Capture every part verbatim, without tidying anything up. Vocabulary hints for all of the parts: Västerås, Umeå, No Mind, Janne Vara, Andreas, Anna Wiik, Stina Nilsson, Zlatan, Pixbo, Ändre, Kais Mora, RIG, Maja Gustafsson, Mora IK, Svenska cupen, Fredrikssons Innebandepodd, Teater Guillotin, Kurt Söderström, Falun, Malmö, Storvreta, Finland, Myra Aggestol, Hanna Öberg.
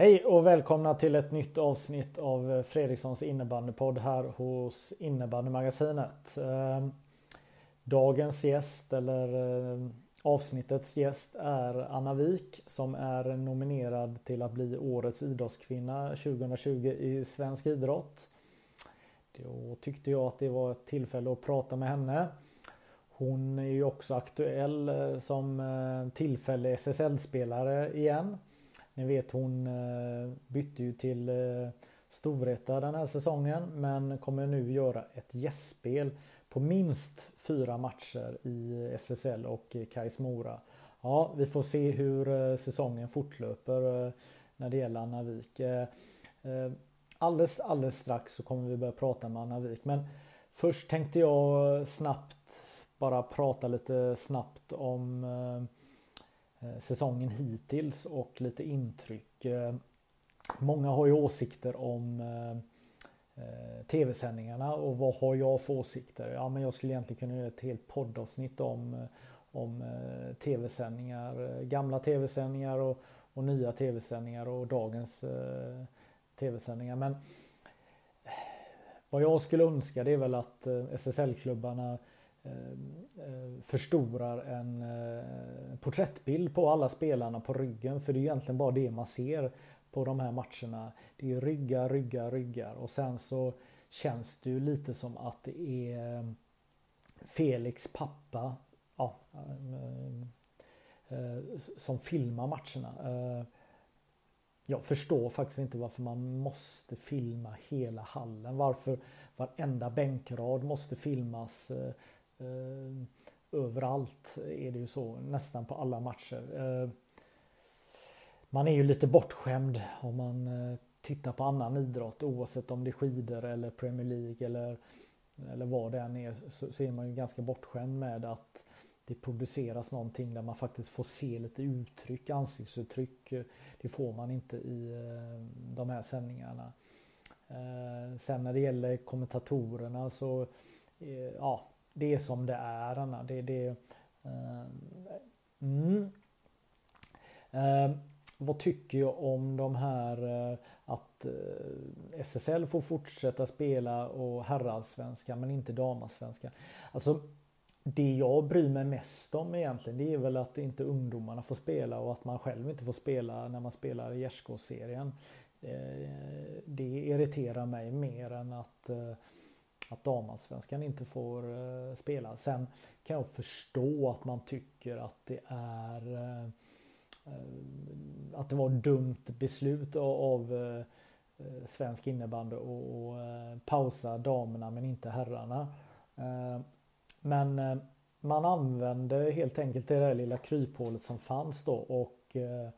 Hej och välkomna till ett nytt avsnitt av Fredrikssons Innebandepodd här hos Innebandemagasinet. Dagens gäst, eller avsnittets gäst, är Anna Wiik som är nominerad till att bli Årets idrottskvinna tjugo tjugo i svensk idrott. Då tyckte jag att det var ett tillfälle att prata med henne. Hon är ju också aktuell som tillfällig S S L-spelare igen. Ni vet, hon bytte ju till Storvreta den här säsongen men kommer nu göra ett gästspel på minst fyra matcher i S S L och Kais Mora. Ja, vi får se hur säsongen fortlöper när det gäller Anna Wiik. Alldeles, alldeles strax så kommer vi börja prata med Anna Wiik, men först tänkte jag snabbt bara prata lite snabbt om säsongen hittills och lite intryck. Många har ju åsikter om tv-sändningarna och vad har jag för åsikter? Ja, men jag skulle egentligen kunna göra ett helt poddavsnitt om, om tv-sändningar, gamla tv-sändningar och, och nya tv-sändningar och dagens tv-sändningar. Men vad jag skulle önska det är väl att S S L-klubbarna förstorar en porträttbild på alla spelarna på ryggen, för det är egentligen bara det man ser på de här matcherna. Det är ryggar, ryggar, ryggar och sen så känns det ju lite som att det är Felix pappa ja, som filmar matcherna. Jag förstår faktiskt inte varför man måste filma hela hallen, varför varenda bänkrad måste filmas. Uh, överallt är det ju så, nästan på alla matcher. Uh, man är ju lite bortskämd om man uh, tittar på annan idrott, oavsett om det är skidor eller Premier League eller, eller vad det än är, så, så är man ju ganska bortskämd med att det produceras någonting där man faktiskt får se lite uttryck, ansiktsuttryck. Det får man inte i uh, de här sändningarna. Uh, sen när det gäller kommentatorerna så uh, ja det är som det är, Anna. Det, det, eh, mm. eh, vad tycker jag om de här eh, att eh, S S L får fortsätta spela och herrallsvenska men inte damasvenska? Alltså, det jag bryr mig mest om egentligen, det är väl att inte ungdomarna får spela och att man själv inte får spela när man spelar i Gersko-serien. Eh, det irriterar mig mer än att... Eh, Att damansvenskan inte får uh, spela. Sen kan jag förstå att man tycker att det är uh, uh, att det var dumt beslut av, av uh, svensk innebandy att uh, pausa damerna men inte herrarna. Uh, men uh, man använde helt enkelt det där lilla kryphålet som fanns då och uh,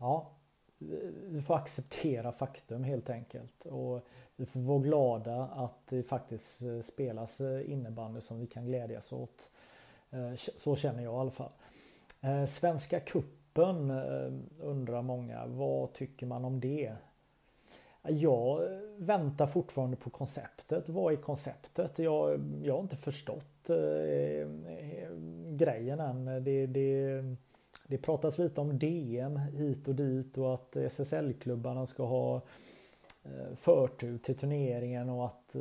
ja, vi får acceptera faktum helt enkelt. Och vi får vara glada att det faktiskt spelas innebandy som vi kan glädjas åt. Så känner jag i alla fall. Svenska cupen undrar många. Vad tycker man om det? Jag väntar fortfarande på konceptet. Vad är konceptet? Jag, jag har inte förstått grejen än. Det, det, det pratas lite om D M hit och dit och att S S L-klubbarna ska ha förtur till turneringen och att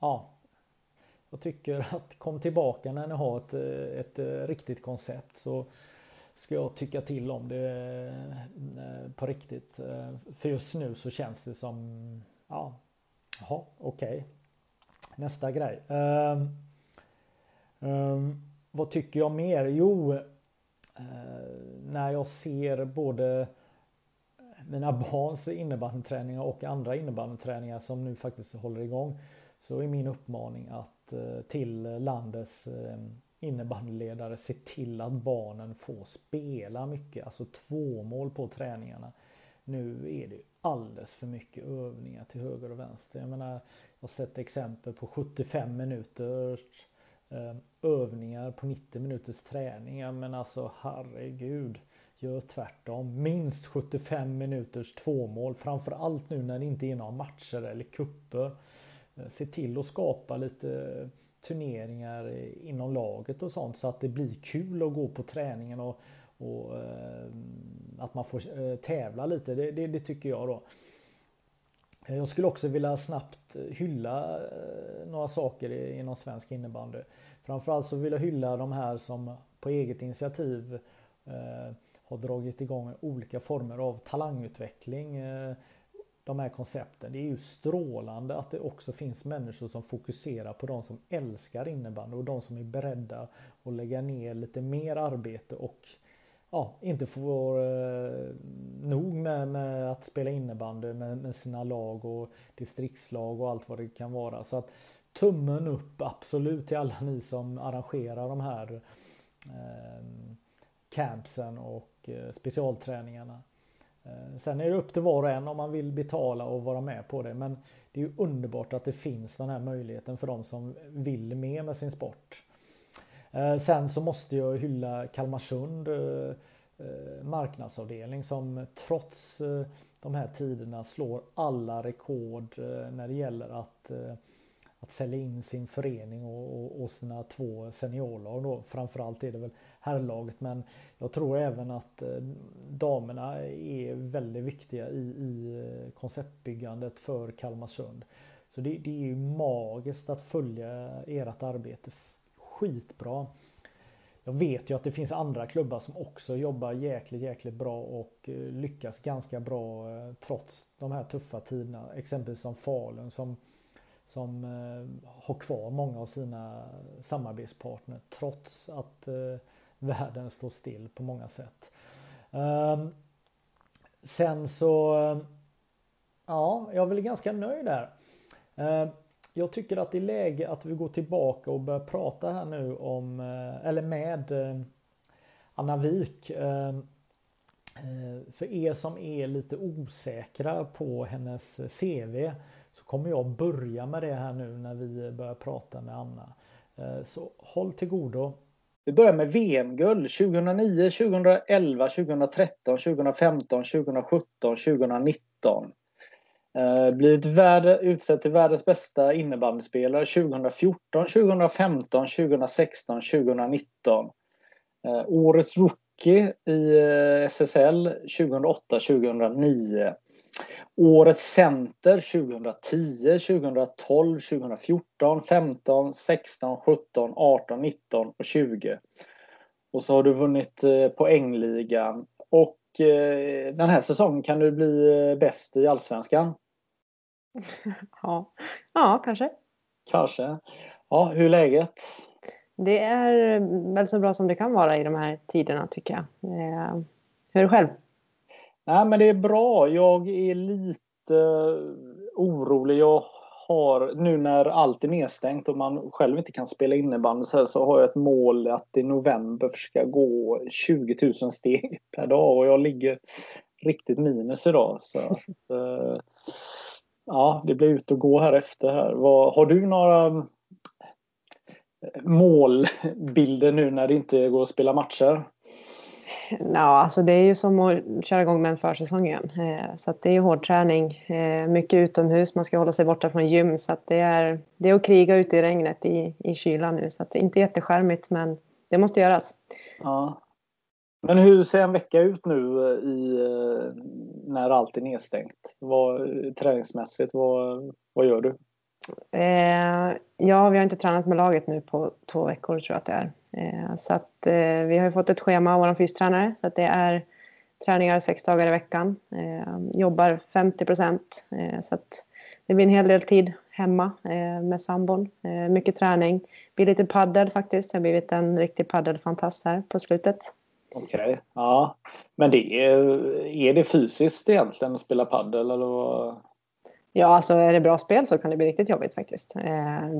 ja, jag tycker att kom tillbaka när ni har ett, ett riktigt koncept, så ska jag tycka till om det på riktigt. För just nu så känns det som ja, jaha, okej. Okay. Nästa grej. Um, um, vad tycker jag mer? Jo, uh, när jag ser både mina barns innebandyträningar och andra innebandyträningar som nu faktiskt håller igång, så är min uppmaning att till landets innebandyledare, se till att barnen får spela mycket, alltså två mål på träningarna. Nu är det ju alldeles för mycket övningar till höger och vänster. Jag menar, jag har sett exempel på sjuttiofem minuters övningar på nittio minuters träningar, men alltså herregud, gör tvärtom. Minst sjuttiofem minuters tvåmål, framförallt nu när det inte är några matcher eller kupper. Se till att skapa lite turneringar inom laget och sånt, så att det blir kul att gå på träningen och, och eh, att man får eh, tävla lite. Det, det, det tycker jag då. Jag skulle också vilja snabbt hylla eh, några saker inom svensk innebandy. Framförallt så vill jag hylla de här som på eget initiativ eh, har dragit igång olika former av talangutveckling. Eh, De här koncepten, det är ju strålande att det också finns människor som fokuserar på de som älskar innebandy och de som är beredda att lägga ner lite mer arbete och ja, inte får eh, nog med, med att spela innebandy med, med sina lag och distriktslag och allt vad det kan vara. Så att tummen upp absolut till alla ni som arrangerar de här eh, campsen och eh, specialträningarna. Sen är det upp till var och en om man vill betala och vara med på det, men det är ju underbart att det finns den här möjligheten för de som vill med med sin sport. Sen så måste jag hylla Kalmarsund marknadsavdelning som trots de här tiderna slår alla rekord när det gäller att, att sälja in sin förening och, och sina två seniorlag då. Framförallt är det väl herrlaget, men jag tror även att damerna är väldigt viktiga i, i konceptbyggandet för Kalmarsund. Så det, det är ju magiskt att följa ert arbete. Skitbra. Jag vet ju att det finns andra klubbar som också jobbar jäkligt, jäkligt bra och lyckas ganska bra trots de här tuffa tiderna. Exempelvis som Falun som som har kvar många av sina samarbetspartner trots att världen står still på många sätt. Sen så, ja, jag är väl ganska nöjd där. Jag tycker att det är läge att vi går tillbaka och börjar prata här nu om, eller med Anna Wiik. För er som är lite osäkra på hennes C V, så kommer jag börja med det här nu när vi börjar prata med Anna. Så håll till godo. Vi börjar med V M-guld tjugohundranio, tjugohundraelva, tjugohundratretton, tjugohundrafemton, tjugohundrasjutton, tjugohundranitton. Blivit utsedd till världens bästa innebandyspelare tjugohundrafjorton, tjugohundrafemton, tjugohundrasexton, tjugohundranitton. Årets rookie i S S L tjugohundraåtta, tjugohundranio. Årets center tjugohundratio, tjugohundratolv, tjugohundrafjorton, femton, sexton, sjutton, arton, nitton och tjugo. Och så har du vunnit poängligan. Och den här säsongen kan du bli bäst i Allsvenskan? Ja, ja kanske. Kanske. Ja, hur är läget? Det är väl så bra som det kan vara i de här tiderna tycker jag. Hur är det själv? Nej, men det är bra. Jag är lite orolig. Jag har, nu när allt är nedstängt och man själv inte kan spela innebandy så, så har jag ett mål att i november ska gå tjugo tusen steg per dag. Och jag ligger riktigt minus idag. Så att, eh, ja, det blir ut och gå här efter. Här. Vad, har du några målbilder nu när det inte går att spela matcher? Ja, alltså det är ju som att köra igång med en försäsong igen. Så att det är ju hård träning. Mycket utomhus, man ska hålla sig borta från gym. Så att det är, det är att kriga ute i regnet i, i kylan nu. Så att det är inte jätteskärmigt, men det måste göras. Ja. Men hur ser en vecka ut nu i, när allt är nedstängt? Vad, träningsmässigt, vad, vad gör du? Eh, ja, vi har inte tränat med laget nu på två veckor tror jag att det är. Eh, så att, eh, vi har ju fått ett schema av vår fystränare. Så att det är träningar sex dagar i veckan. Eh, jobbar femtio procent. Eh, så att det blir en hel del tid hemma eh, med sambon. Eh, mycket träning. Blir lite paddel faktiskt. Jag har blivit en riktig paddelfantast här på slutet. Okej, okay. Ja. Men det är, är det fysiskt egentligen att spela paddel eller vad? Ja, alltså är det bra spel så kan det bli riktigt jobbigt faktiskt.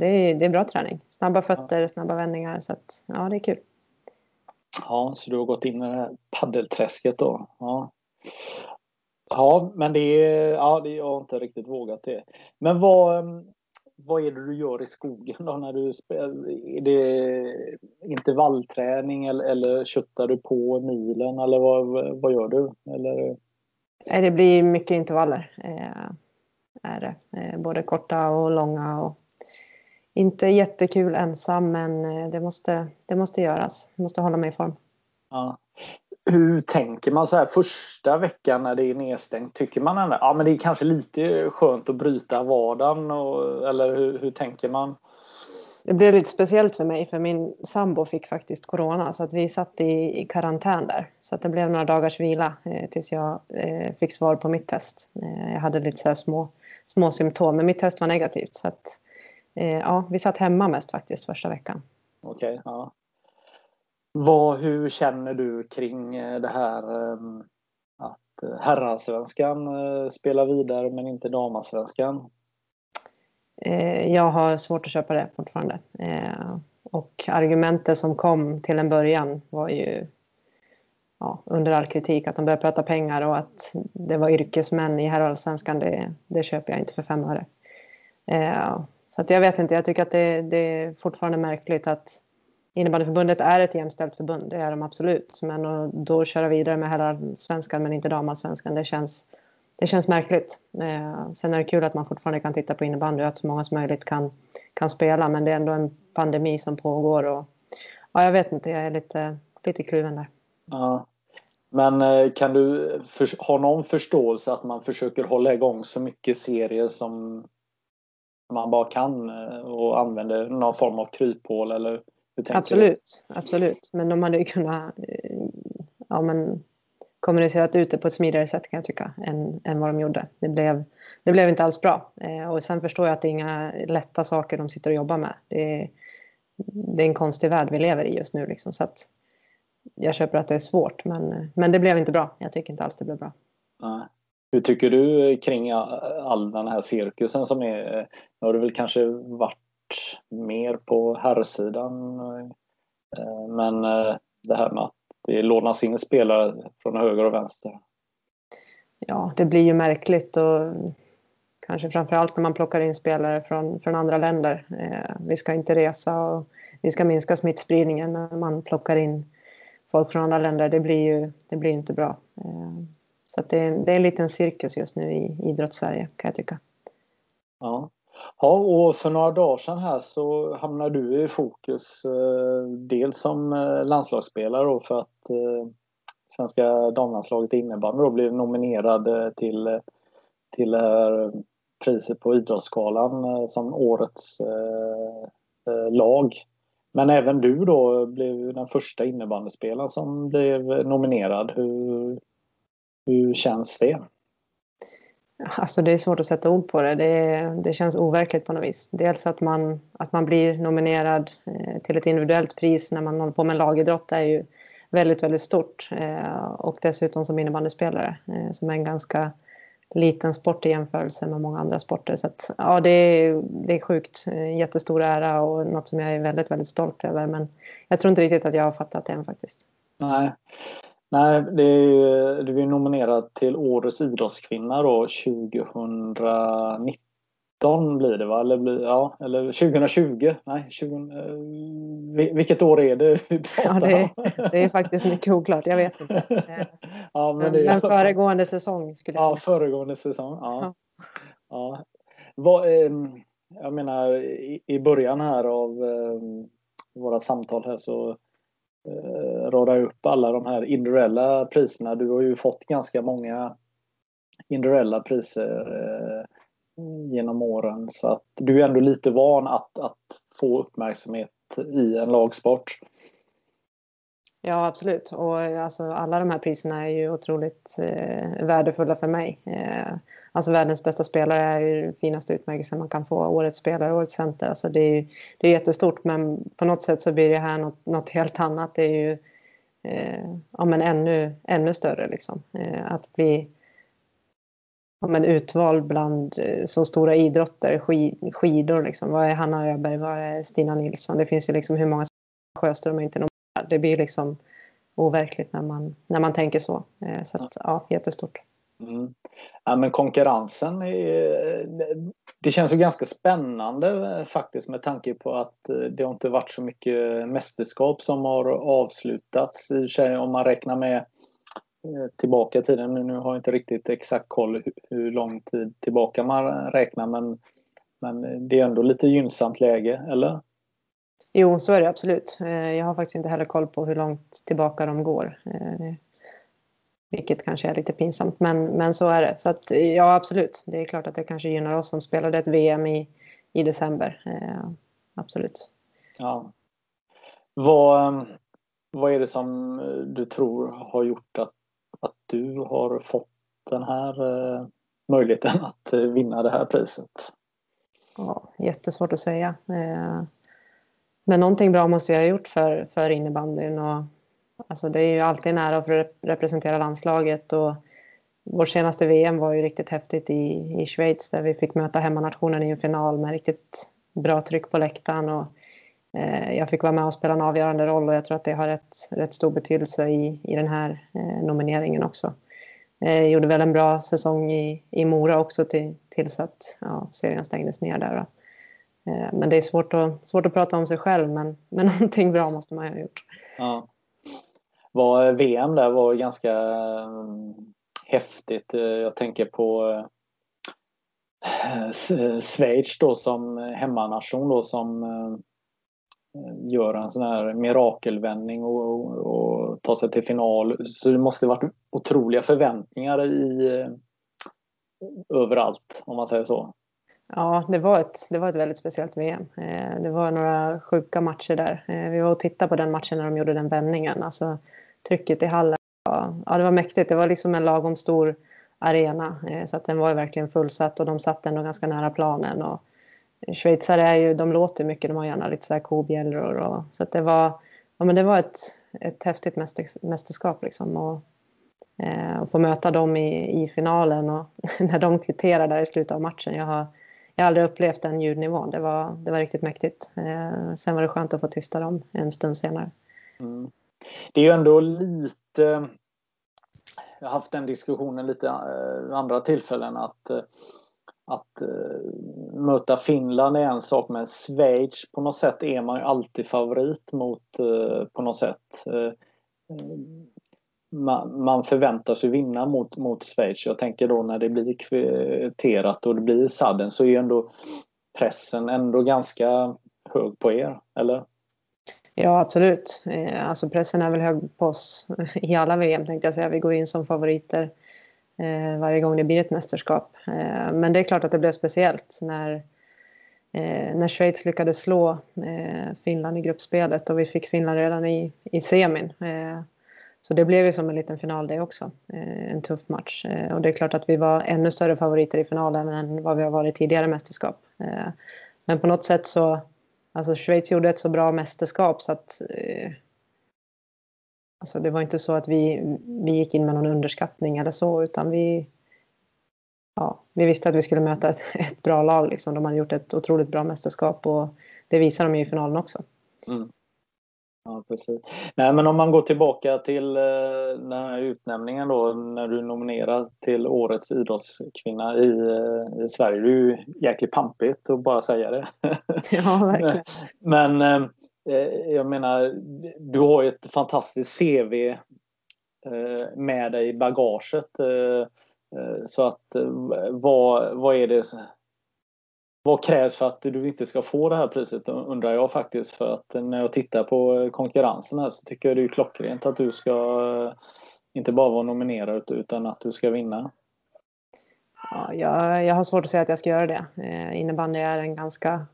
Det är, det är bra träning. Snabba fötter, snabba vändningar, så att, ja, det är kul. Ja, så du har gått in i det här paddelträsket då. Ja. Ja, men det är, ja, det, jag har inte riktigt vågat det. Men vad, vad är det du gör i skogen då när du spelar? Är det intervallträning eller, eller köttar du på milen eller vad, vad gör du? Eller? Det blir mycket intervaller. Är det. Både korta och långa och inte jättekul ensam, men det måste, det måste göras. Jag måste hålla mig i form. Ja. Hur tänker man så här första veckan när det är nedstängt? Tycker man ändå, ja, men det är kanske lite skönt att bryta vardagen och, eller hur, hur tänker man? Det blev lite speciellt för mig, för min sambo fick faktiskt corona, så att vi satt i, i karantän där. Så att det blev några dagars vila eh, tills jag eh, fick svar på mitt test. Eh, jag hade lite så här små, små symptom, men mitt test var negativt. Så att, eh, ja, vi satt hemma mest faktiskt första veckan. Okej, okay, ja. Vad, hur känner du kring det här att herrasvenskan spelar vidare men inte damasvenskan? Jag har svårt att köpa det fortfarande. Och argumentet som kom till en början var ju, ja, under all kritik att de började prata pengar och att det var yrkesmän i herrasvenskan. Det, det köper jag inte för fem öre. Så att jag vet inte, jag tycker att det, det är fortfarande märkligt att Innebandeförbundet är ett jämställt förbund, det är de absolut. Men och då köra vidare med hela svenskan men inte damasvenskan, det känns, det känns märkligt. Eh, sen är det kul att man fortfarande kan titta på innebandy och att så många som möjligt kan, kan spela. Men det är ändå en pandemi som pågår. Och, ja, jag vet inte, jag är lite, lite kluven där. Ja. Men kan du för, ha någon förståelse att man försöker hålla igång så mycket serier som man bara kan och använder någon form av kryphål eller... Absolut, absolut. Men de hade ju kunnat, ja, men kommunicerat ut det på ett smidigare sätt kan jag tycka än, än vad de gjorde. Det blev, det blev inte alls bra. Eh, och sen förstår jag att det är inga lätta saker de sitter och jobbar med. Det är, det är en konstig värld vi lever i just nu liksom, så att jag köper att det är svårt, men, men det blev inte bra. Jag tycker inte alls det blev bra. Nej. Hur tycker du kring all den här cirkusen som är, nu har du väl kanske varit mer på herrsidan, men det här med att det lånas in spelare från höger och vänster. Ja, det blir ju märkligt och kanske framförallt när man plockar in spelare från, från andra länder. Vi ska inte resa och vi ska minska smittspridningen, när man plockar in folk från andra länder. Det blir ju, det blir inte bra. Så att det, det är en liten cirkus just nu i idrottssverige kan jag tycka. Ja. Ja, och för några dagar sedan här så hamnar du i fokus eh, dels som landslagsspelare då, för att eh, svenska damlandslaget innebandy då blev nominerad till, till eh, priset på idrottsskalan eh, som årets eh, lag. Men även du då blev den första innebandyspelaren som blev nominerad. Hur, hur känns det? Alltså det är svårt att sätta ord på det. Det, det känns overkligt på något vis. Dels att man, att man blir nominerad till ett individuellt pris när man håller på med lagidrott är ju väldigt, väldigt stort. Och dessutom som innebandyspelare som är en ganska liten sport i jämförelse med många andra sporter. Så att, ja, det är, det är sjukt. Jättestor ära och något som jag är väldigt, väldigt stolt över. Men jag tror inte riktigt att jag har fattat det än faktiskt. Nej. Nej, det är, du är nominerad till årets idrottskvinna då tjugonitton blir det va? Eller, blir, ja, eller tjugo tjugo? Nej, tjugo, vilket år är det? Ja, det, är, det är faktiskt mycket oklart, jag vet inte. Ja, men det, men föregående säsong skulle jag säga. Ja, föregående säsong, ja. Ja. Vad, jag menar, i början här av våra samtal här så rada upp alla de här individuella priserna. Du har ju fått ganska många individuella priser genom åren, så att du är ändå lite van att, att få uppmärksamhet i en lagsport. Ja, absolut. Och alltså, alla de här priserna är ju otroligt eh, värdefulla för mig. Eh, alltså världens bästa spelare är ju den finaste utmärkelsen man kan få. Årets spelare, årets center. Alltså, det är ju, det är jättestort, men på något sätt så blir det här något, något helt annat. Det är ju eh, ja, men ännu, ännu större. Liksom. Eh, att bli ja, men utvald bland eh, så stora idrotter, skid, skidor. Liksom. Vad är Hanna Öberg, vad är Stina Nilsson? Det finns ju liksom hur många Sjöström är inte någon. Det blir liksom overkligt när man, när man tänker så. Eh, så att, ja, jättestort. Mm. Ja, men konkurrensen är, det känns ju ganska spännande faktiskt med tanke på att det har inte varit så mycket mästerskap som har avslutats i sig om man räknar med tillbaka i tiden. Nu har jag inte riktigt exakt koll hur lång tid tillbaka man räknar, men, men det är ändå lite gynnsamt läge, eller? Jo, så är det absolut. Jag har faktiskt inte heller koll på hur långt tillbaka de går. Vilket kanske är lite pinsamt, men, men så är det. Så att, ja, absolut. Det är klart att det kanske gynnar oss som spelade ett V M i, i december. Eh, absolut. Ja. Vad, vad är det som du tror har gjort att, att du har fått den här eh, möjligheten att vinna det här priset? Ja, jättesvårt att säga. Eh, men någonting bra måste jag ha gjort för, för innebandyn och... Alltså det är ju alltid nära att representera landslaget och vår senaste V M var ju riktigt häftigt i, i Schweiz där vi fick möta hemmanationen i en final med riktigt bra tryck på läktaren och eh, jag fick vara med och spela en avgörande roll och jag tror att det har rätt, rätt stor betydelse i, i den här eh, nomineringen också. Eh, gjorde väl en bra säsong i, i Mora också till, tills att ja, serien stängdes ner där. Eh, men det är svårt att, svårt att prata om sig själv men, men någonting bra måste man ha gjort. Ja. Var V M där var ganska häftigt. Jag tänker på Schweiz då som hemmanation då som gör en sån här mirakelvändning och, och, och tar sig till final. Så det måste varit otroliga förväntningar i överallt om man säger så. Ja, det var ett, det var ett väldigt speciellt V M. Eh, det var några sjuka matcher där. Eh, vi var och tittade på den matchen när de gjorde den vändningen. Alltså, trycket i hallen var, ja, det var mäktigt. Det var liksom en lagom stor arena. Eh, så att den var ju verkligen fullsatt och de satt ändå ganska nära planen. Och schweizare är ju, de låter mycket. De har gärna lite så här kobjällror. Och, så att det var, ja, men det var ett, ett häftigt mästerskap liksom. Och, eh, och få möta dem i, i finalen. Och när de kvitterar där i slutet av matchen. Jag har... Jag har aldrig upplevt den ljudnivån. Det var, det var riktigt mäktigt. Eh, sen var det skönt att få tysta dem en stund senare. Mm. Det är ju ändå lite... Jag har haft den diskussionen lite eh, andra tillfällen. Att, eh, att eh, möta Finland är en sak. Men Schweiz på något sätt är man ju alltid favorit mot eh, på något sätt. Eh, man, man förväntas ju vinna mot, mot Schweiz. Jag tänker då när det blir kvitterat och det blir sadden så är ju ändå pressen ändå ganska hög på er, eller? Ja, absolut. Alltså pressen är väl hög på oss i alla V M tänkte jag säga. Vi går in som favoriter varje gång det blir ett mästerskap. Men det är klart att det blev speciellt när... Eh, när Schweiz lyckades slå eh, Finland i gruppspelet och vi fick Finland redan i, i semin. Eh, så det blev ju som en liten final det också. Eh, en tuff match. Eh, och det är klart att vi var ännu större favoriter i finalen än vad vi har varit i tidigare mästerskap. Eh, men på något sätt så, alltså Schweiz gjorde ett så bra mästerskap så att eh, alltså det var inte så att vi, vi gick in med någon underskattning eller så utan vi... Ja, vi visste att vi skulle möta ett, ett bra lag. Liksom. De hade gjort ett otroligt bra mästerskap och det visar de ju i finalen också. Mm. Ja, precis. Nej, men om man går tillbaka till den här utnämningen då, när du nominerar till årets idrottskvinna i, i Sverige. Det är ju jäkligt pampigt att bara säga det. Ja, verkligen. Men jag menar, du har ju ett fantastiskt C V med dig i bagaget. Så att vad, vad är det vad krävs för att du inte ska få det här priset undrar jag faktiskt för att när jag tittar på konkurrensen här så tycker jag det är klockrent att du ska inte bara vara nominerad utan att du ska vinna. Ja, jag, jag har svårt att säga att jag ska göra det. Innebandy är en ganska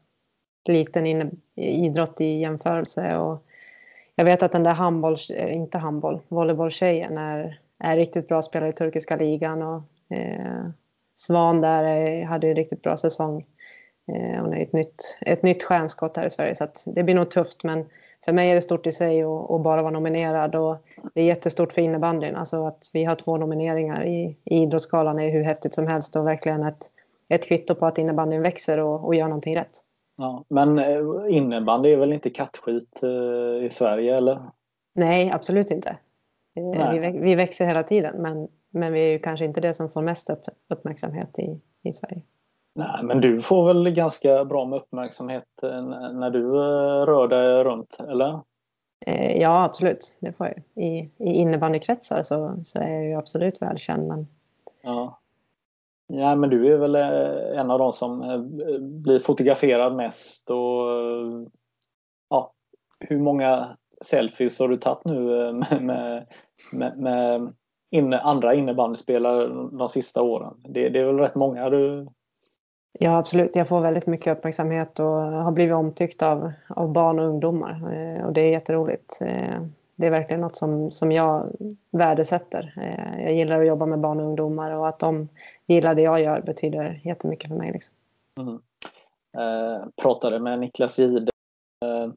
liten inne, idrott i jämförelse och jag vet att den där handboll, inte handboll, volleybolltjejen är är riktigt bra spelare i turkiska ligan och eh, Svan där är, hade en riktigt bra säsong. Eh, hon är ett nytt, ett nytt stjärnskott här i Sverige så att det blir nog tufft men för mig är det stort i sig att bara vara nominerad, och det är jättestort för innebandyn. Alltså att vi har två nomineringar i, i idrottsskalan är hur häftigt som helst, och verkligen ett, ett kvitto på att innebandyn växer och, och gör någonting rätt. Ja, men innebandy är väl inte kattskit i Sverige, eller? Nej, absolut inte. Nej. Vi, vi växer hela tiden, men, men vi är ju kanske inte det som får mest upp, uppmärksamhet i, i Sverige. Nej, men du får väl ganska bra med uppmärksamhet när du rör dig runt, eller? Eh, ja, absolut. Det får jag. I, i innebandykretsar så, så är jag ju absolut välkänd. Men... Ja. Ja, men du är väl en av de som blir fotograferad mest, och ja, hur många selfies har du tagit nu med, med, med, med inne, andra innebandyspelare de sista åren? Det, det är väl rätt många du... Ja, absolut. Jag får väldigt mycket uppmärksamhet och har blivit omtyckt av, av barn och ungdomar, och det är jätteroligt. Det är verkligen något som, som jag värdesätter. Jag gillar att jobba med barn och ungdomar, och att de gillar det jag gör betyder jättemycket för mig. Liksom. Mm. Eh, pratade med Niklas Gide, eh,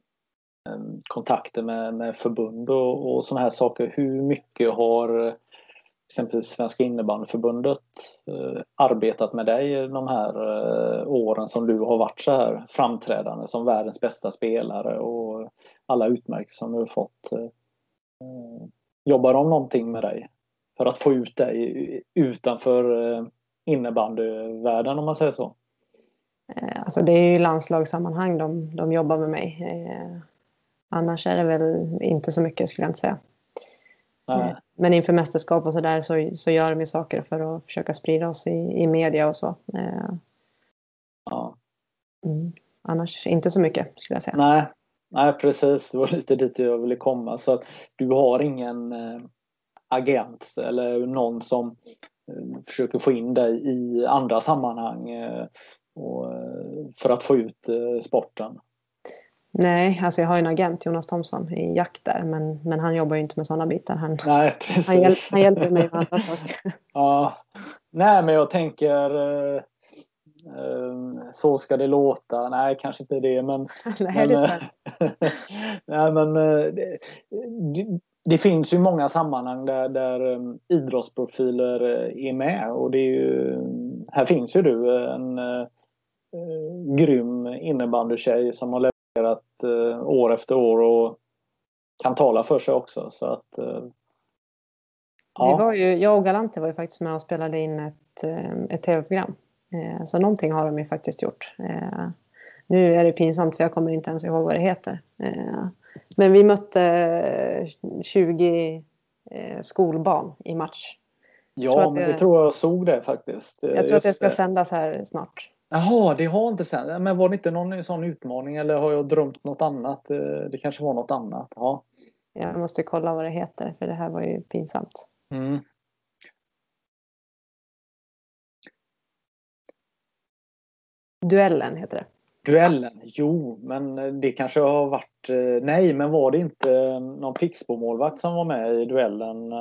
kontakter med, med förbund och, och sådana här saker. Hur mycket har exempelvis Svenska Innebandyförbundet eh, arbetat med dig de här eh, åren som du har varit så här framträdande som världens bästa spelare och alla utmärkelser som du har fått? Eh, Jobbar de någonting med dig för att få ut dig utanför innebandyvärlden, om man säger så? Alltså det är ju landslagssammanhang de, de jobbar med mig. Annars är det väl inte så mycket, skulle jag inte säga. Nej. Men inför mästerskap och sådär så, så gör de ju saker för att försöka sprida oss i, i media och så. Ja. Mm. Annars inte så mycket, skulle jag säga. Nej. Nej, precis. Det var lite dit jag ville komma. Så att du har ingen agent eller någon som försöker få in dig i andra sammanhang för att få ut sporten? Nej, alltså jag har en agent, Jonas Thomsson, i jakt där. Men, men han jobbar ju inte med sådana bitar. Han, Nej, precis. Han, hjäl, han hjälper mig med andra saker. Ja. Nej, men jag tänker... så ska det låta. Nej, kanske inte det, men nej, men, nej, men det, det finns ju många sammanhang där, där idrottsprofiler är med, och det är ju, här finns ju du, en uh, grym innebandytjej som har levererat uh, år efter år och kan tala för sig också, så att uh, ja. Vi var ju, jag och Galante var ju faktiskt med och spelade in ett, ett tv-program. Så någonting har de ju faktiskt gjort. Nu är det pinsamt för jag kommer inte ens ihåg vad det heter. Men vi mötte tjugo skolbarn i match. Ja, men det tror jag såg det faktiskt. Jag tror att det ska sändas här snart. Jaha, det har inte sända. Men var det inte någon sån utmaning, eller har jag drömt något annat? Det kanske var något annat. Ja. Jag måste kolla vad det heter, för det här var ju pinsamt. Mm. Duellen heter det. Duellen, jo, men det kanske har varit... Nej, men var det inte någon Pixbo-målvakt som var med i duellen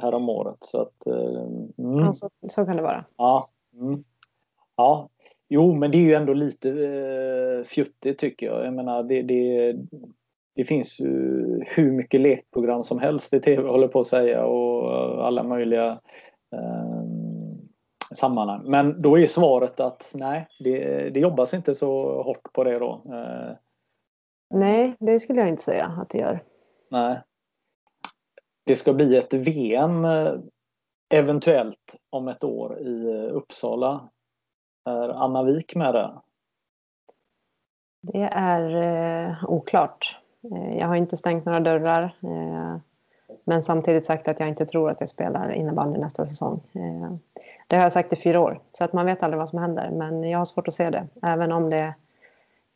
här om året? Så, att, mm. ja, så, så kan det vara. Ja, mm. ja, jo, men det är ju ändå lite eh, fjuttigt, tycker jag. Jag menar, det, det, det finns ju hur mycket lekprogram som helst i tv, håller på att säga, och alla möjliga... Eh, sammanhang. Men då är svaret att nej, det, det jobbas inte så hårt på det då. Eh. Nej, det skulle jag inte säga att det gör. Nej. Det ska bli ett V M eh, eventuellt om ett år i Uppsala. Är Anna Wiik med det? Det är eh, oklart. Eh, jag har inte stängt några dörrar. Eh. Men samtidigt sagt att jag inte tror att jag spelar innebandy nästa säsong. Det har jag sagt i fyra år. Så att man vet aldrig vad som händer. Men jag har svårt att se det. Även om det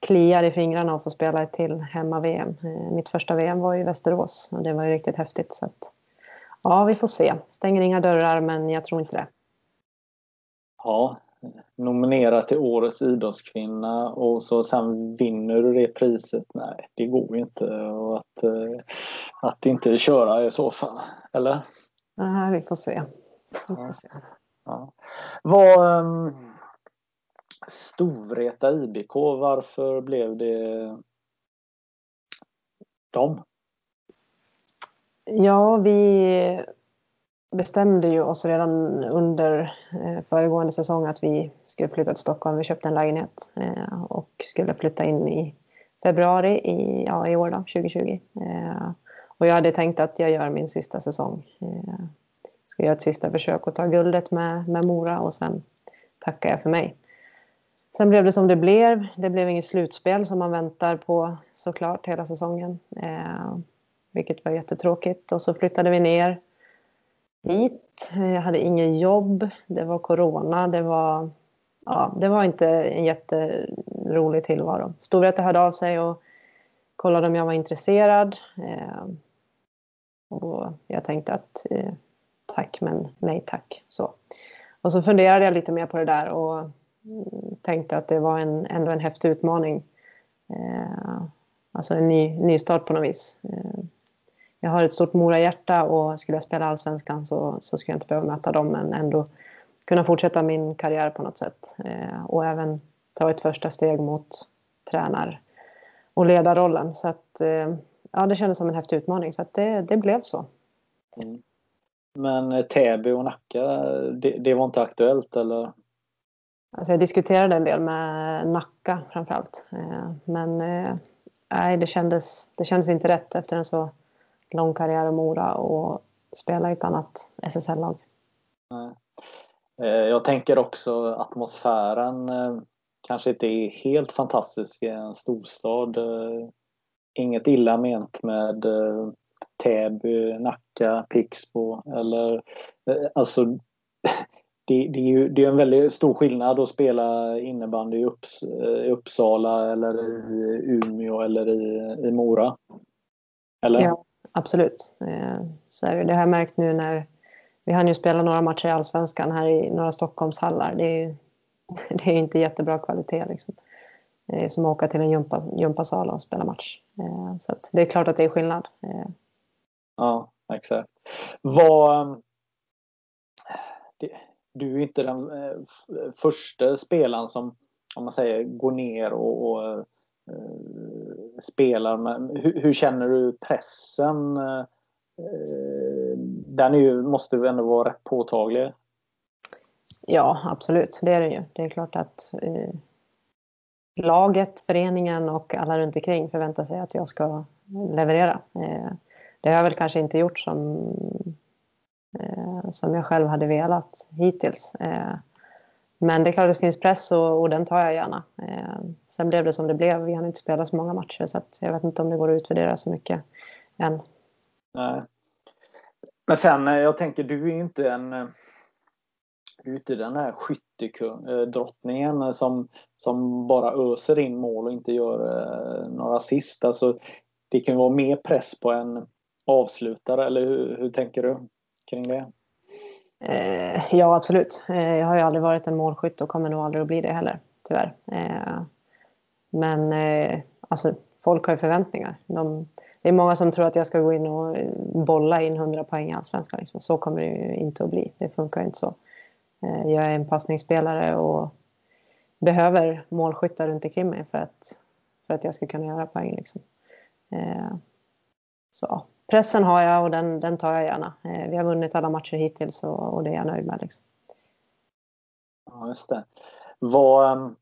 kliar i fingrarna att få spela till hemma-V M. Mitt första V M var i Västerås. Och det var ju riktigt häftigt. Så att, ja, vi får se. Stänger inga dörrar, men jag tror inte det. Ja, nominera till årets idrottskvinna. Och så sen vinner du det priset. Nej, det går ju inte att... Att inte köra i så fall, eller? Nej, vi får se. Vi får se. Ja. Vad, um, Storvreta I B K, varför blev det dem? Ja, vi bestämde ju oss redan under eh, föregående säsong att vi skulle flytta till Stockholm. Vi köpte en lägenhet eh, och skulle flytta in i februari i, ja, i år då, tjugohundratjugo. Eh, och jag hade tänkt att jag gör min sista säsong. Eh, ska göra ett sista försök och ta guldet med, med Mora och sen tackar jag för mig. Sen blev det som det blev. Det blev inget slutspel som man väntar på såklart hela säsongen. Eh, vilket var jättetråkigt. Och så flyttade vi ner hit. Jag hade ingen jobb. Det var corona. Det var, ja, det var inte en jätterolig tillvaro. Storvreta hörde av sig och kollade om jag var intresserad. Eh, och jag tänkte att eh, tack men nej tack. Så. Och så funderade jag lite mer på det där och tänkte att det var en, ändå en häftig utmaning. Eh, alltså en ny, ny start på något vis. Eh, jag har ett stort Mora-hjärta och skulle jag spela allsvenskan så, så skulle jag inte behöva möta dem. Men ändå kunna fortsätta min karriär på något sätt. Eh, och även ta ett första steg mot tränar- och ledarrollen. Så att, eh, ja, det kändes som en häftig utmaning. Så att det, det blev så. Mm. Men Täby och Nacka, det, det var inte aktuellt eller? Alltså jag diskuterade en del med Nacka framförallt. Men nej, det kändes, det kändes inte rätt efter en så lång karriär i Mora och spela i ett annat S S L-lag. Jag tänker också atmosfären kanske inte är helt fantastisk i en storstad. Inget illa ment med Täby, Nacka, Pixbo eller alltså... Det, det är ju det är en väldigt stor skillnad att spela innebandy i Upps, Uppsala eller i Umeå eller i, i Mora. Eller? Ja, absolut. Så är det. Det har jag märkt nu när vi hann ju spela några matcher i Allsvenskan här i några Stockholmshallar. Det är ju det är inte jättebra kvalitet liksom. Det är som att åka till en jumpa, jumpasala och spela match. Så att det är klart att det är skillnad. Ja, exakt. Vad... Det... Du är inte den f- första spelaren som, om man säger, går ner och, och uh, spelar. Men hur, hur känner du pressen? Uh, den är ju, måste ju ändå vara rätt påtaglig. Ja, absolut. Det är det ju. Det är klart att uh, laget, föreningen och alla runt omkring förväntar sig att jag ska leverera. Uh, det har jag väl kanske inte gjort som... som jag själv hade velat hittills. Men det är klart att det finns press och, och den tar jag gärna. Sen blev det som det blev. Vi hann inte spela så många matcher så att jag vet inte om det går att utvärdera så mycket än. Nej. Men sen, jag tänker, du är inte en du är inte den här skyttekung, som, som bara öser in mål och inte gör några assist. Alltså, det kan vara mer press på en avslutare eller hur, hur tänker du? Eh, ja, absolut. Eh, jag har ju aldrig varit en målskytt och kommer nog aldrig att bli det heller, tyvärr. Eh, men eh, alltså, folk har ju förväntningar. De, det är många som tror att jag ska gå in och bolla in hundra poäng i Allsvenskan. Liksom. Så kommer det ju inte att bli. Det funkar ju inte så. Eh, jag är en passningsspelare och behöver målskyttar runt omkring mig för att, för att jag ska kunna göra poäng. Liksom. Eh, så pressen har jag och den, den tar jag gärna. Vi har vunnit alla matcher hittills och, och det är jag nöjd med. Liksom. Ja, just det. Vad,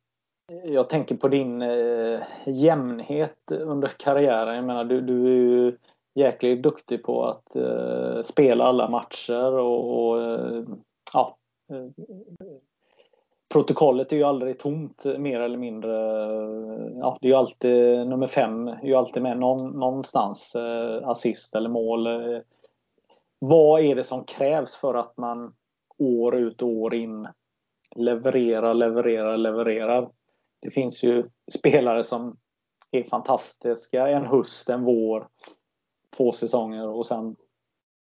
jag tänker på din eh, jämnhet under karriären. Jag menar, du, du är ju jäkligt duktig på att eh, spela alla matcher. Och, och eh, ja, protokollet är ju aldrig tomt, mer eller mindre. Ja, det är ju alltid nummer fem, är ju alltid med någon, någonstans eh, assist eller mål. Vad är det som krävs för att man år ut och år in levererar, levererar, levererar? Det finns ju spelare som är fantastiska en höst, en vår, två säsonger och sen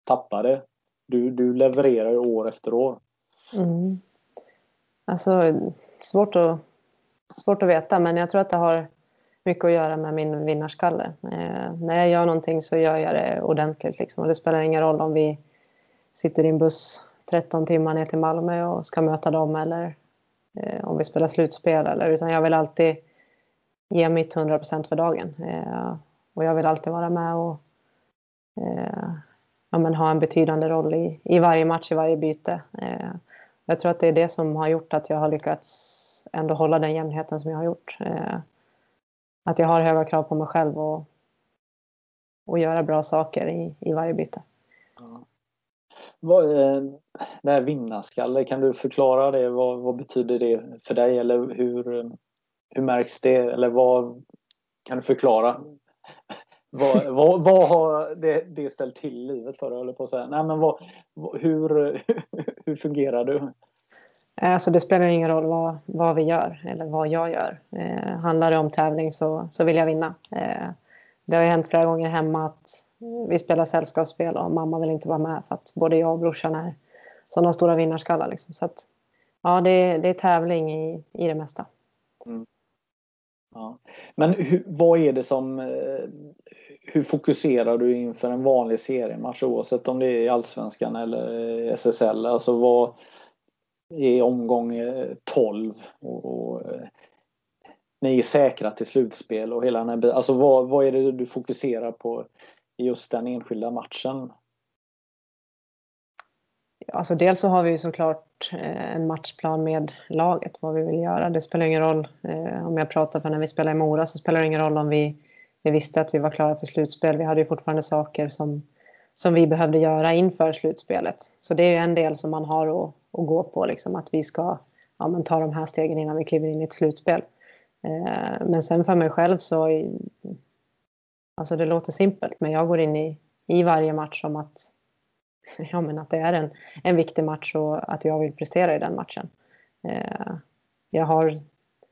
tappar det. Du, du levererar år efter år. Mm. Alltså, svårt att, svårt att veta, men jag tror att det har mycket att göra med min vinnarskalle. Eh, när jag gör någonting så gör jag det ordentligt. Liksom. Och det spelar ingen roll om vi sitter i en buss tretton timmar ner till Malmö och ska möta dem eller eh, om vi spelar slutspel. Eller, utan jag vill alltid ge mitt hundra procent för dagen. Eh, Och jag vill alltid vara med och eh, ja, men ha en betydande roll i, i varje match, i varje byte. Eh, jag tror att det är det som har gjort att jag har lyckats ändå hålla den jämnheten som jag har gjort. Eh, att jag har höga krav på mig själv och, och göra bra saker i, i varje byte. Ja. Vad, det här vinnarskalle, kan du förklara det? Vad, vad betyder det för dig? Eller hur, hur märks det? Eller vad kan du förklara? vad, vad, vad har det, det ställt till i livet för dig? Eller på att säga? Nej, men vad, hur, hur fungerar du? Alltså det spelar ingen roll vad, vad vi gör eller vad jag gör. Eh, handlar det om tävling så, så vill jag vinna. Eh, det har ju hänt flera gånger hemma att vi spelar sällskapsspel och mamma vill inte vara med för att både jag och brorsan är sådana stora vinnarskallar. Liksom. Så att, ja, det, det är tävling i, i det mesta. Mm. Ja. Men hur, vad är det som, hur fokuserar du inför en vanlig seriematch oavsett om det är i Allsvenskan eller S S L? Alltså vad... i omgång tolv och, och ni är säkra till slutspel och hela den här biten. Alltså vad, vad är det du fokuserar på i just den enskilda matchen? Alltså dels så har vi ju såklart en matchplan med laget, vad vi vill göra. Det spelar ingen roll om jag pratar för när vi spelar i Mora, så spelar det ingen roll om vi, vi visste att vi var klara för slutspel. Vi hade ju fortfarande saker som, som vi behövde göra inför slutspelet. Så det är ju en del som man har att och gå på liksom, att vi ska ja, men ta de här stegen innan vi kliver in i ett slutspel. Eh, men sen för mig själv så alltså det låter simpelt, men jag går in i, i varje match som att, ja, men att det är en, en viktig match och att jag vill prestera i den matchen. Eh, jag har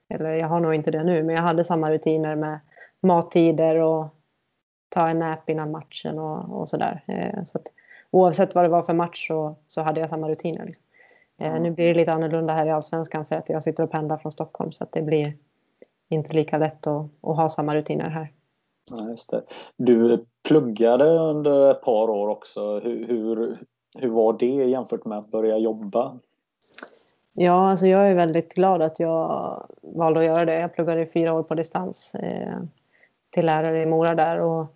eller jag har nog inte det nu, men jag hade samma rutiner med mattider och ta en nap innan matchen och, och sådär. Eh, så att, oavsett vad det var för match så, så hade jag samma rutiner liksom. Mm. Nu blir det lite annorlunda här i Allsvenskan för att jag sitter och pendlar från Stockholm, så att det blir inte lika lätt att, att ha samma rutiner här. Ja, just det. Du pluggade under ett par år också. Hur, hur, hur var det jämfört med att börja jobba? Ja, alltså jag är väldigt glad att jag valde att göra det. Jag pluggade i fyra år på distans eh, till lärare i Mora där, och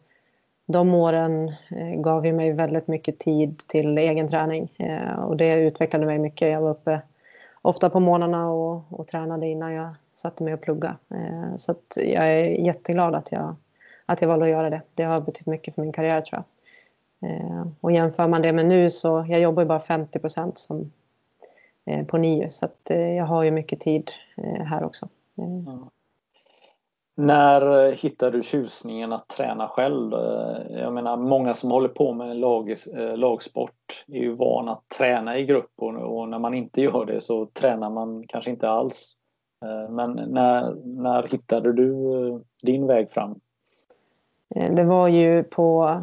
de åren gav ju mig väldigt mycket tid till egen träning och det utvecklade mig mycket. Jag var uppe ofta på morgnarna och, och tränade innan jag satte mig och plugga. Så att jag är jätteglad att jag, att jag valde att göra det. Det har betytt mycket för min karriär tror jag. Och jämför man det med nu så jag jobbar ju bara femtio procent som, på nio. Så att jag har ju mycket tid här också. Mm. När hittar du tjusningen att träna själv? Jag menar, många som håller på med lag, lagsport är ju vana att träna i grupp, och när man inte gör det så tränar man kanske inte alls. Men när, när hittade du din väg fram? Det var ju på,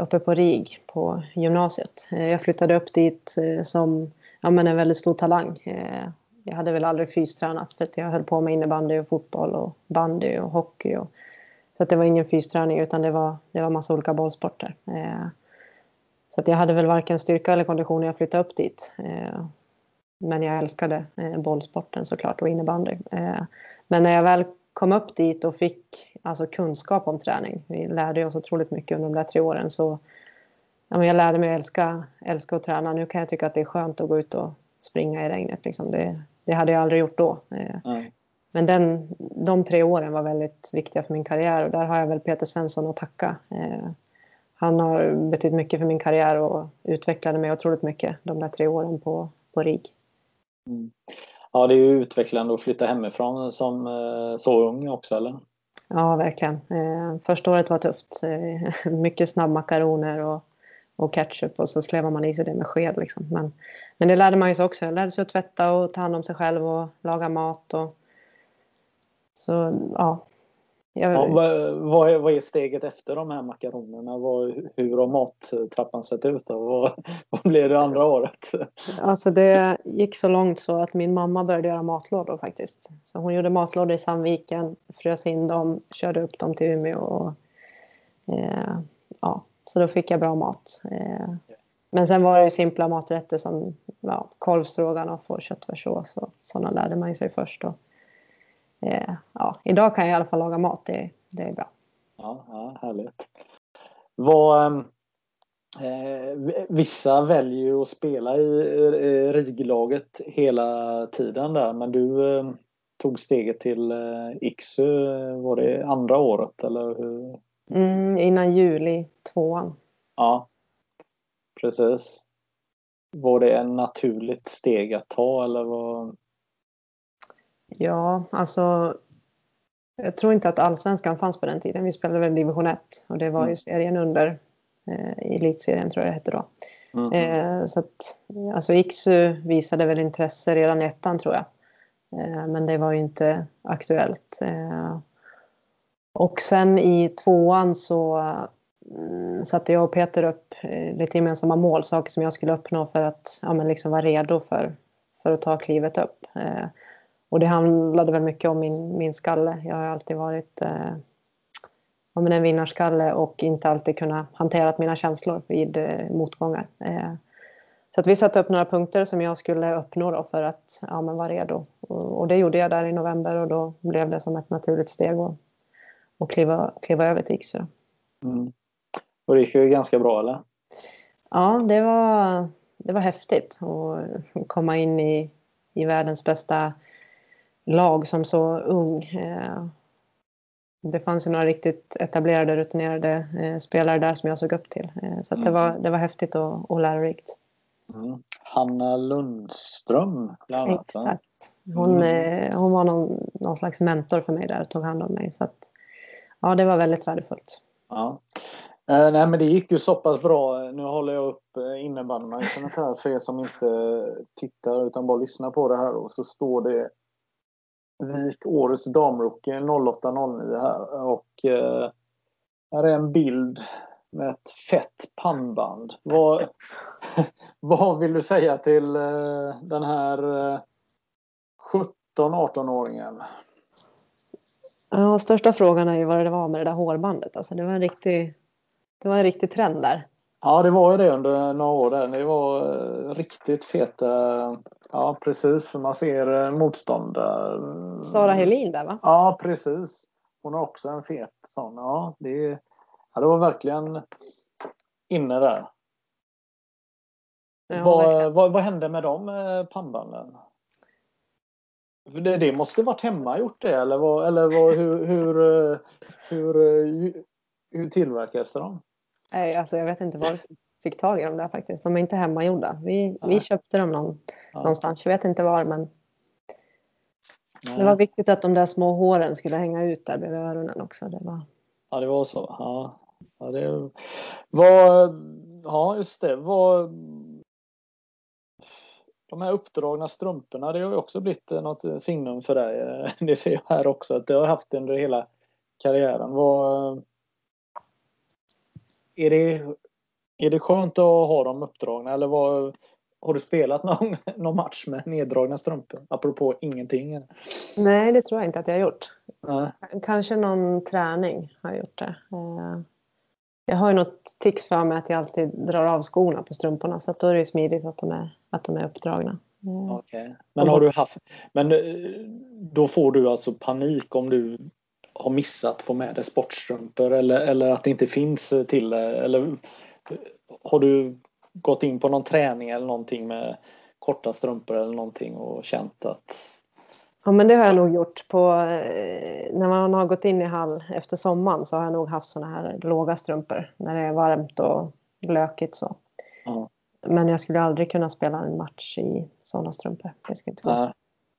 uppe på R I G på gymnasiet. Jag flyttade upp dit som ja, men en väldigt stor talang. Jag hade väl aldrig fystränat för att jag höll på med innebandy och fotboll och bandy och hockey. Och, så att det var ingen fysträning utan det var, det var massa olika bollsporter. Eh, så att jag hade väl varken styrka eller kondition när jag flyttade upp dit. Eh, men jag älskade eh, bollsporten såklart och innebandy. Eh, men när jag väl kom upp dit och fick alltså, kunskap om träning. Vi lärde oss otroligt mycket under de där tre åren. Så, ja, men jag lärde mig att älska, älska att träna. Nu kan jag tycka att det är skönt att gå ut och springa i regnet. Liksom. Det Det hade jag aldrig gjort då. Mm. Men den, de tre åren var väldigt viktiga för min karriär. Och där har jag väl Peter Svensson att tacka. Han har betytt mycket för min karriär och utvecklade mig otroligt mycket de där tre åren på, på R I G. Mm. Ja, det är ju utvecklande att flytta hemifrån som så ung också, eller? Ja, verkligen. Första året var tufft. Mycket snabbmakaroner och och ketchup, och så slevar man i sig det med sked liksom. men, men det lärde man ju sig också. Jag lärde sig att tvätta och ta hand om sig själv och laga mat och... så ja, jag... ja vad, vad, är, vad är steget efter de här makaronerna? Vad, hur har mattrappan sett ut då? Vad, vad blev det andra året? Alltså det gick så långt så att min mamma började göra matlådor faktiskt. Så hon gjorde matlådor i Sandviken, frös in dem, körde upp dem till Umeå och eh, ja så då fick jag bra mat. Men sen var det ju simpla maträtter som ja, korvstroganoff och köttfärssås. Sådana lärde man sig först. Och, ja, idag kan jag i alla fall laga mat. Det, det är bra. Ja, ja, härligt. Vad... Eh, vissa väljer ju att spela i, i RIG-laget hela tiden där, men du eh, tog steget till eh, I K S U, var det andra året eller hur? Mm, innan juli tvåan. Ja, precis. Var det en naturligt steg att ta eller vad? Ja, alltså jag tror inte att allsvenskan fanns på den tiden. Vi spelade väl division ett och det var ju mm. serien under. I elitserien tror jag det hette då. Mm. Eh, så att, alltså I K S U visade väl intresse redan i ettan tror jag. Eh, men det var ju inte aktuellt. Eh, och sen i tvåan så mm, satte jag och Peter upp eh, lite gemensamma mål. Saker som jag skulle uppnå för att ja, men liksom vara redo för, för att ta klivet upp. Eh, och det handlade väl mycket om min, min skalle. Jag har alltid varit... Eh, Ja, men en vinnarskalle och inte alltid kunna hantera mina känslor vid eh, motgångar. Eh, så att vi satte upp några punkter som jag skulle uppnå då för att ja, men vara redo. Och, och det gjorde jag där i november och då blev det som ett naturligt steg att, att kliva, kliva över till I K S U. Mm. Och det gick ju ganska bra eller? Ja, det var, det var häftigt att komma in i, i världens bästa lag som så ung. Eh, Det fanns ju några riktigt etablerade, rutinerade eh, spelare där som jag såg upp till. Eh, så mm. det, var, det var häftigt och, och lärorikt. Mm. Hanna Lundström bland annat. Exakt. Hon, mm. eh, hon var någon, någon slags mentor för mig där och tog hand om mig. Så att, ja, det var väldigt värdefullt. Ja. Eh, nej, men det gick ju så pass bra. Nu håller jag upp innebandemagasinet här för er som inte tittar utan bara lyssnar på det här. Och så står det... Vik årets damrookie noll åtta noll nio här och eh, här är en bild med ett fett pannband. Vad, vad vill du säga till eh, den här eh, sjutton arton-åringen? Ja, största frågan är ju vad det var med det där hårbandet. Alltså, det var en riktig, det var en riktig trend där. Ja, det var ju det under några år där. Det var riktigt feta. Ja, precis. För man ser motståndare. Sara Helin där va? Ja, precis. Hon har också en fet sån. Ja, det, ja, det var verkligen inne där. Ja, vad, verkligen. Vad, vad hände med de pannbanden? Det, det måste varit hemmagjort det? Eller, vad, eller vad, hur, hur, hur, hur, hur tillverkas de? Nej, alltså jag vet inte var vi fick tag i dem där faktiskt. De är inte hemmagjorda. Vi, vi köpte dem någon, ja. någonstans. Jag vet inte var, men nej. Det var viktigt att de där små håren skulle hänga ut där bredvid öronen också. Det var... Ja, det var så. Ja, ja, det var... ja just det. Var... De här uppdragna strumporna, det har ju också blivit något signum för dig. Det ser jag här också. Att det har haft under hela karriären. Var... Är det, är det skönt att ha dem uppdragna? Eller vad, har du spelat någon, någon match med neddragna strumpor? Apropå ingenting. Nej, det tror jag inte att jag har gjort. Nej. Kanske någon träning har jag gjort det. Jag har ju något tics för mig att jag alltid drar av skorna på strumporna. Så att då är det smidigt att de är, att de är uppdragna. Okay. Men har du haft, men då får du alltså panik om du... har missat få med dig sportstrumpor eller, eller att det inte finns till, eller har du gått in på någon träning eller någonting med korta strumpor eller någonting och känt att... Ja, men det har jag nog gjort på, när man har gått in i hall efter sommaren så har jag nog haft såna här låga strumpor när det är varmt och lökigt så. Ja. Men jag skulle aldrig kunna spela en match i såna strumpor. Jag skulle inte Nej.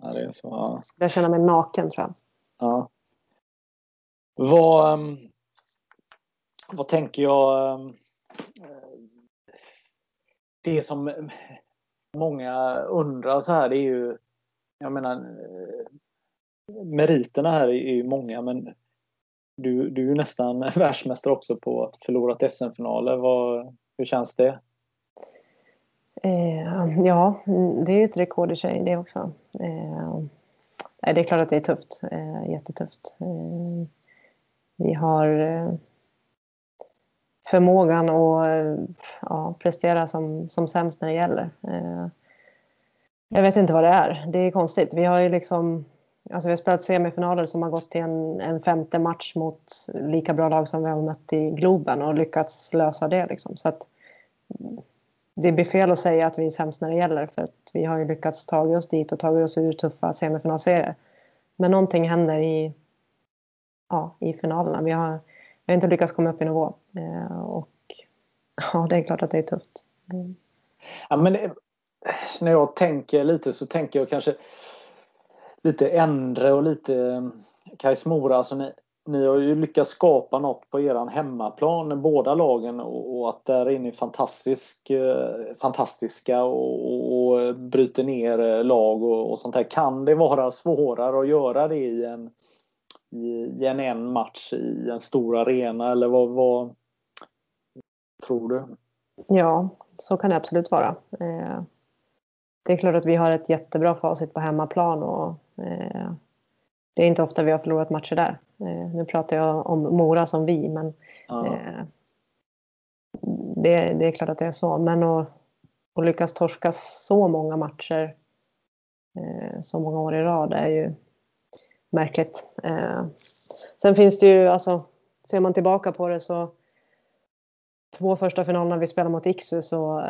Nej, det är så. Ja. Jag skulle känna mig naken tror jag. Ja. Vad, vad tänker jag, det som många undrar så här, det är ju, jag menar, meriterna här är ju många, men du, du är ju nästan världsmästare också på att förlora S M-finaler. Vad, hur känns det? Eh, ja, det är ju ett rekord i sig det också. Eh, det är klart att det är tufft, eh, jättetufft. Eh, Vi har förmågan att ja, prestera som, som sämst när det gäller. Jag vet inte vad det är. Det är konstigt. Vi har ju liksom Alltså vi har spelat semifinaler som har gått till en, en femte match mot lika bra lag som vi har mött i Globen och lyckats lösa det liksom. Så att det blir fel att säga att vi är sämst när det gäller, för att vi har ju lyckats ta oss dit och ta oss ur tuffa semifinalserier. Men någonting händer i, ja, i finalerna. Vi har, vi har inte lyckats komma upp i nivå eh, och ja, det är klart att det är tufft. Mm. Ja, men det, när jag tänker lite så tänker jag kanske lite ändre och lite Kais Mora. Alltså ni, ni har ju lyckats skapa något på eran hemmaplan, båda lagen, och, och att där inne är fantastisk, fantastiska och, och bryter ner lag och, och sånt här. Kan det vara svårare att göra det i en, i en, en match i en stor arena, eller vad, vad tror du? Ja, så kan det absolut vara. Eh, det är klart att vi har ett jättebra facit på hemmaplan och eh, det är inte ofta vi har förlorat matcher där. Eh, nu pratar jag om Mora som vi, men ja. eh, det, det är klart att det är så. Men att, att lyckas torska så många matcher eh, så många år i rad är ju märkligt. Eh, sen finns det ju, alltså, ser man tillbaka på det så två första finalerna vi spelar mot I K S U, så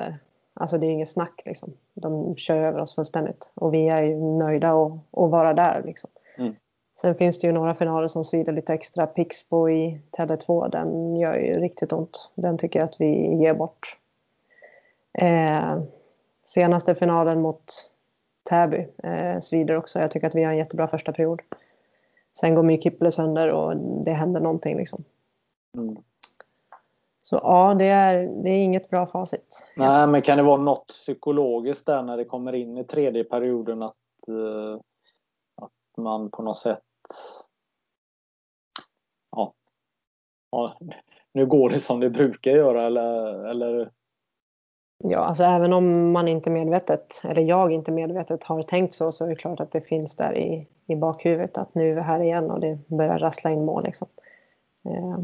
alltså det är inget snack liksom. De kör över oss fullständigt och vi är ju nöjda och, och vara där liksom. Mm. Sen finns det ju några finaler som svider lite extra. Pixbo i Tele två, den gör ju riktigt ont. Den tycker jag att vi ger bort. Eh, senaste finalen mot Täby eh, svider också. Jag tycker att vi har en jättebra första period. Sen går mycket Kipple sönder och det händer någonting liksom. Mm. Så ja, det är, det är inget bra facit. Nej, men kan det vara något psykologiskt där när det kommer in i tredje perioden att, eh, att man på något sätt, ja, ja, nu går det som det brukar göra, eller, eller? Ja, alltså även om man inte medvetet, eller jag inte medvetet har tänkt så, så är det klart att det finns där i, i bakhuvudet att nu är vi här igen och det börjar rassla in mål liksom. Eh.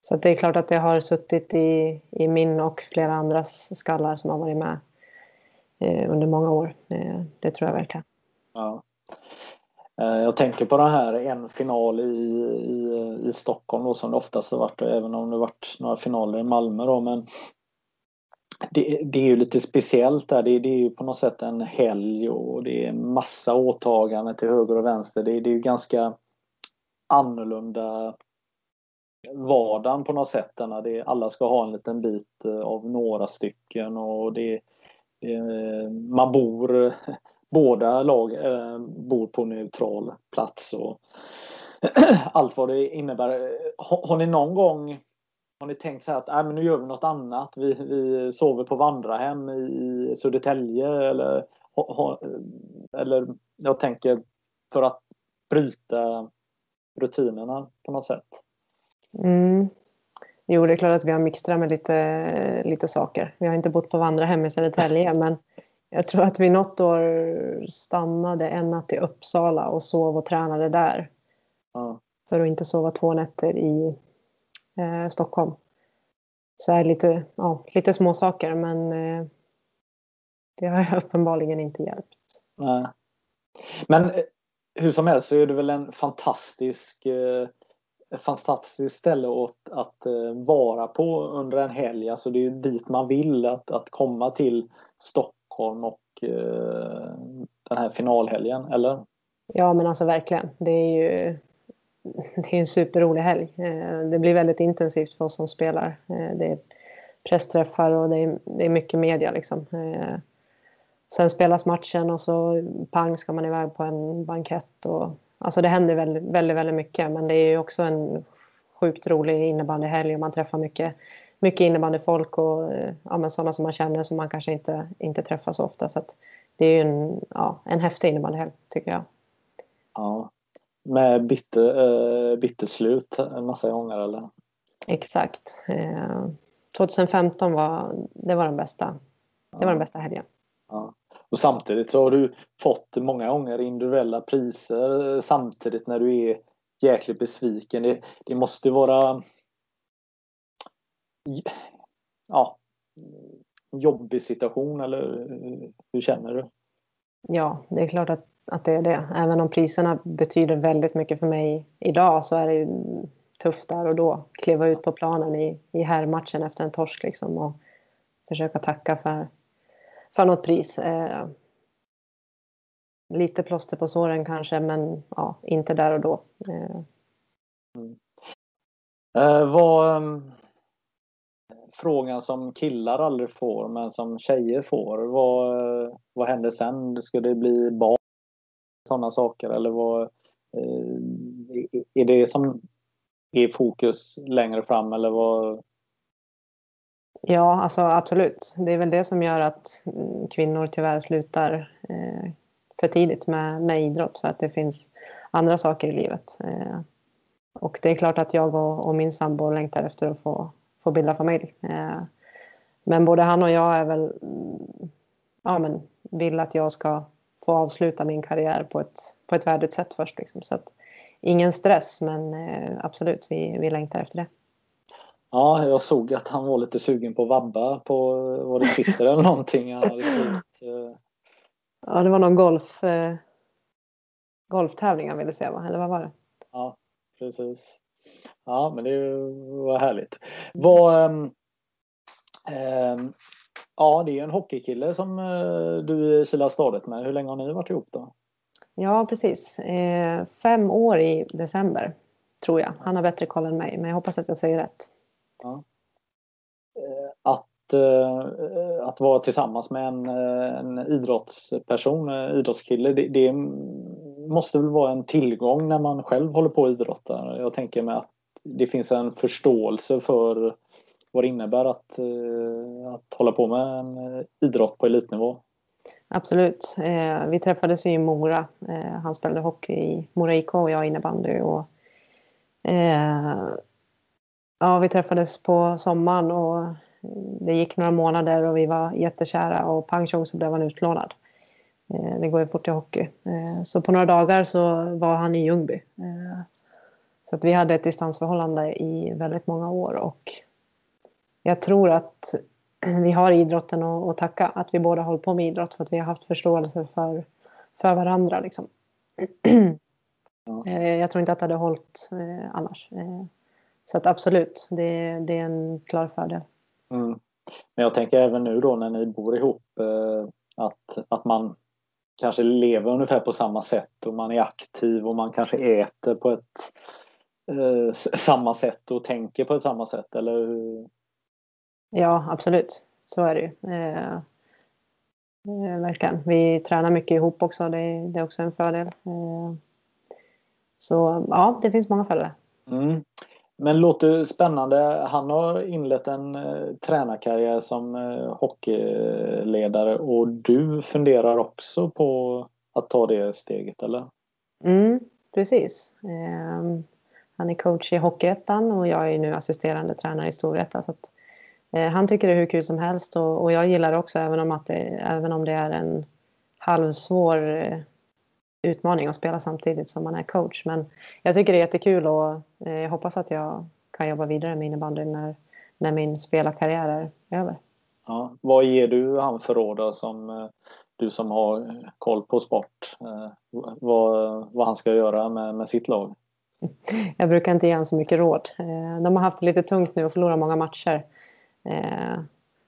Så det är klart att det har suttit i, i min och flera andras skallar som har varit med eh, under många år. Eh, det tror jag verkligen. Ja. Eh, jag tänker på den här en final i, i, i Stockholm då, som det oftast har varit, även om det har varit några finaler i Malmö då, men det, det är ju lite speciellt där. Det, det är ju på något sätt en helg och det är massa åtaganden till höger och vänster. Det, det är ju ganska annorlunda vardagen på något sätt, när det, alla ska ha en liten bit av några stycken, och det, man bor, båda lag bor på neutral plats och allt vad det innebär. Har, har ni någon gång har ni tänkt så här att nej, men nu gör vi något annat, vi, vi sover på vandrarhem i Södertälje, eller, eller jag tänker för att bryta rutinerna på något sätt? Mm. Jo, det är klart att vi har mixtrat med lite, lite saker. Vi har inte bott på vandrarhem i Södertälje, men jag tror att vi något år stannade en natt i Uppsala och sov och tränade där. Mm. För att inte sova två nätter i eh, Stockholm. Så här lite, ja, lite små saker, men eh, det har uppenbarligen inte hjälpt. Nej. Men hur som helst så är det väl en fantastisk... Eh... ett fantastiskt ställe åt att vara på under en helg. Alltså det är ju dit man vill, att, att komma till Stockholm och eh, den här finalhelgen, eller? Ja, men alltså verkligen. Det är ju det är en superrolig helg. Det blir väldigt intensivt för oss som spelar. Det är pressträffar och det är, det är mycket media liksom. Sen spelas matchen och så pang ska man iväg på en bankett och alltså det händer väldigt, väldigt, väldigt mycket, men det är ju också en sjukt rolig innebandyhelg och man träffar mycket, mycket innebandyfolk och ja, men sådana som man känner som man kanske inte, inte träffar så ofta. Så att det är ju en, ja, en häftig innebandyhelg tycker jag. Ja, med bytteslut äh, en massa gånger eller? Exakt. Eh, tjugohundrafemton var, det var den bästa, ja. Det var den bästa helgen. Ja. Och samtidigt så har du fått många gånger individuella priser samtidigt när du är jäkligt besviken. Det, det måste vara ja, en jobbig situation, eller hur känner du? Ja, det är klart att att det är det. Även om priserna betyder väldigt mycket för mig idag, så är det ju tufft där och då. Kliva ut på planen i, i herrmatchen efter en torsk liksom, och försöka tacka för, för något pris. Eh, lite plåster på såren kanske, men ja, inte där och då. Eh. Mm. Eh, vad, um, frågan som killar aldrig får men som tjejer får, vad, vad händer sen? Ska det bli barn? Sådana saker, eller vad eh, är det som är fokus längre fram, eller vad? Ja, alltså absolut. Det är väl det som gör att kvinnor tyvärr slutar eh, för tidigt med, med idrott, för att det finns andra saker i livet. Eh, och det är klart att jag och, och min sambo längtar efter att få, få bilda familj. Eh, men både han och jag är väl, ja, men vill att jag ska få avsluta min karriär på ett, på ett värdigt sätt först. Liksom. Så att, ingen stress, men eh, absolut, vi, vi längtar efter det. Ja, jag såg att han var lite sugen på vabba på vad det sitter eller någonting. Han hade skrivit, eh... Ja, det var någon golf, eh, golftävling han ville se, va? Eller vad var det? Ja, precis. Ja, men det var härligt. Vad... Eh, eh, Ja, det är ju en hockeykille som du kilar stadigt med. Hur länge har ni varit ihop då? Ja, precis. Fem år i december, tror jag. Han har bättre koll än mig, men jag hoppas att jag säger rätt. Ja. Att, att vara tillsammans med en, en idrottsperson, idrottskille, det, det måste väl vara en tillgång när man själv håller på och idrottar. Jag tänker mig att det finns en förståelse för vad det innebär att, att hålla på med en idrott på elitnivå. Absolut. Eh, vi träffades ju i Mora. Eh, han spelade hockey i Mora I K och jag innebandy. Och, eh, ja, vi träffades på sommaren och det gick några månader och vi var jättekära. Och pang tjong så blev han utlånad. Eh, det går ju fort i hockey. Eh, så på några dagar så var han i Ljungby. Eh, så att vi hade ett distansförhållande i väldigt många år och jag tror att vi har idrotten att tacka. Att vi båda håller på med idrott. För att vi har haft förståelse för, för varandra. Liksom. Ja. Jag tror inte att det hade hållit annars. Så att absolut. Det, det är en klar fördel. Mm. Men jag tänker även nu då när ni bor ihop. Att, att man kanske lever ungefär på samma sätt. Och man är aktiv. Och man kanske äter på ett eh, samma sätt. Och tänker på ett samma sätt. Eller hur? Ja, absolut. Så är det ju. Eh, eh, verkligen. Vi tränar mycket ihop också. Det, det är också en fördel. Eh, så ja, det finns många fördelar. Mm. Men låter spännande. Han har inlett en eh, tränarkarriär som eh, hockeyledare. Och du funderar också på att ta det steget, eller? Mm, precis. Eh, han är coach i Hockeyettan och jag är nu assisterande tränare i Storvreta. Så att han tycker det är hur kul som helst och, och jag gillar det också även om, att det, även om det är en halvsvår utmaning att spela samtidigt som man är coach. Men jag tycker det är jättekul och jag hoppas att jag kan jobba vidare med innebandy när, när min spelarkarriär är över. Ja, vad ger du han för råd som du som har koll på sport? Vad, vad han ska göra med, med sitt lag? Jag brukar inte ge han så mycket råd. De har haft det lite tungt nu och förlorat många matcher. Eh,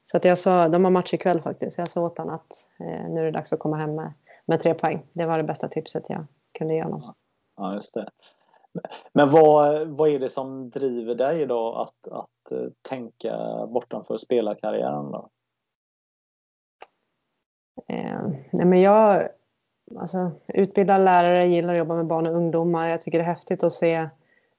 så att jag sa, de har match ikväll faktiskt, så jag sa åt honom att eh, nu är det dags att komma hem med, med tre poäng. Det var det bästa tipset jag kunde ge honom. Ja, just det. Men vad, vad är det som driver dig idag att, att uh, tänka bortanför spelarkarriären då? Eh, nej men jag alltså, utbildar lärare, gillar att jobba med barn och ungdomar. Jag tycker det är häftigt att se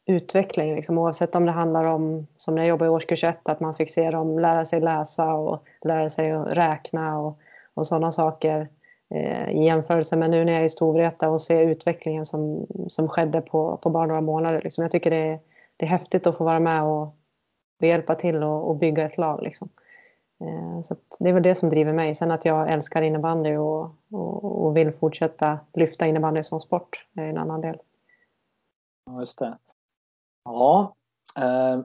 utveckling liksom, oavsett om det handlar om som när jag jobbar i årskurs ett att man fick se dem lära sig läsa och lära sig att räkna och, och sådana saker eh, i jämförelse med nu när jag är i Storvreta och ser utvecklingen som, som skedde på, på bara några månader liksom. Jag tycker det är, det är häftigt att få vara med och, och hjälpa till och, och bygga ett lag liksom. eh, så att det är väl det som driver mig, sen att jag älskar innebandy och, och, och vill fortsätta lyfta innebandy som sport är en annan del. Ja, just det. Ja, eh,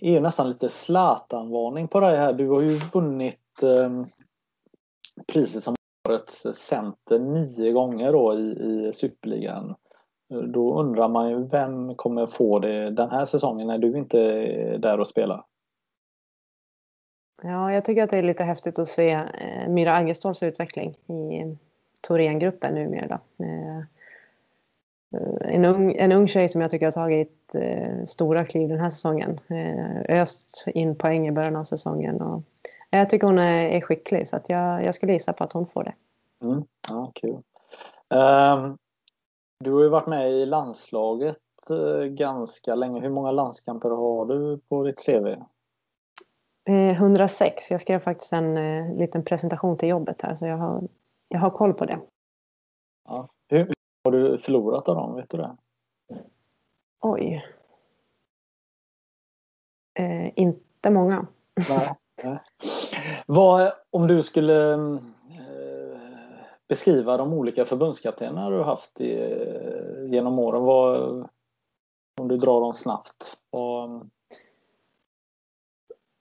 är nästan lite Zlatan-varning på det här. Du har ju vunnit eh, priset som årets center nio gånger då i, i Superligan. Då undrar man ju, vem kommer få det den här säsongen när du inte är där och spelar? Ja, jag tycker att det är lite häftigt att se eh, Myra Aggestols utveckling i Torén-gruppen numera. Eh, en, ung, en ung tjej som jag tycker har tagit eh, stora kliv den här säsongen. Eh, öst in poäng i början av säsongen. Och jag tycker hon är, är skicklig, så att jag, jag skulle gissa på att hon får det. Mm, ja, kul. Um, du har ju varit med i landslaget eh, ganska länge. Hur många landskamper har du på ditt C V? hundrasex. Jag skrev faktiskt en eh, liten presentation till jobbet här, så jag har, jag har koll på det. Ja. Hur har du förlorat av dem, vet du det? Oj. Eh, inte många. Nej, nej. Vad, om du skulle eh, beskriva de olika förbundskaptenerna du har haft i, genom åren, vad, om du drar dem snabbt, vad...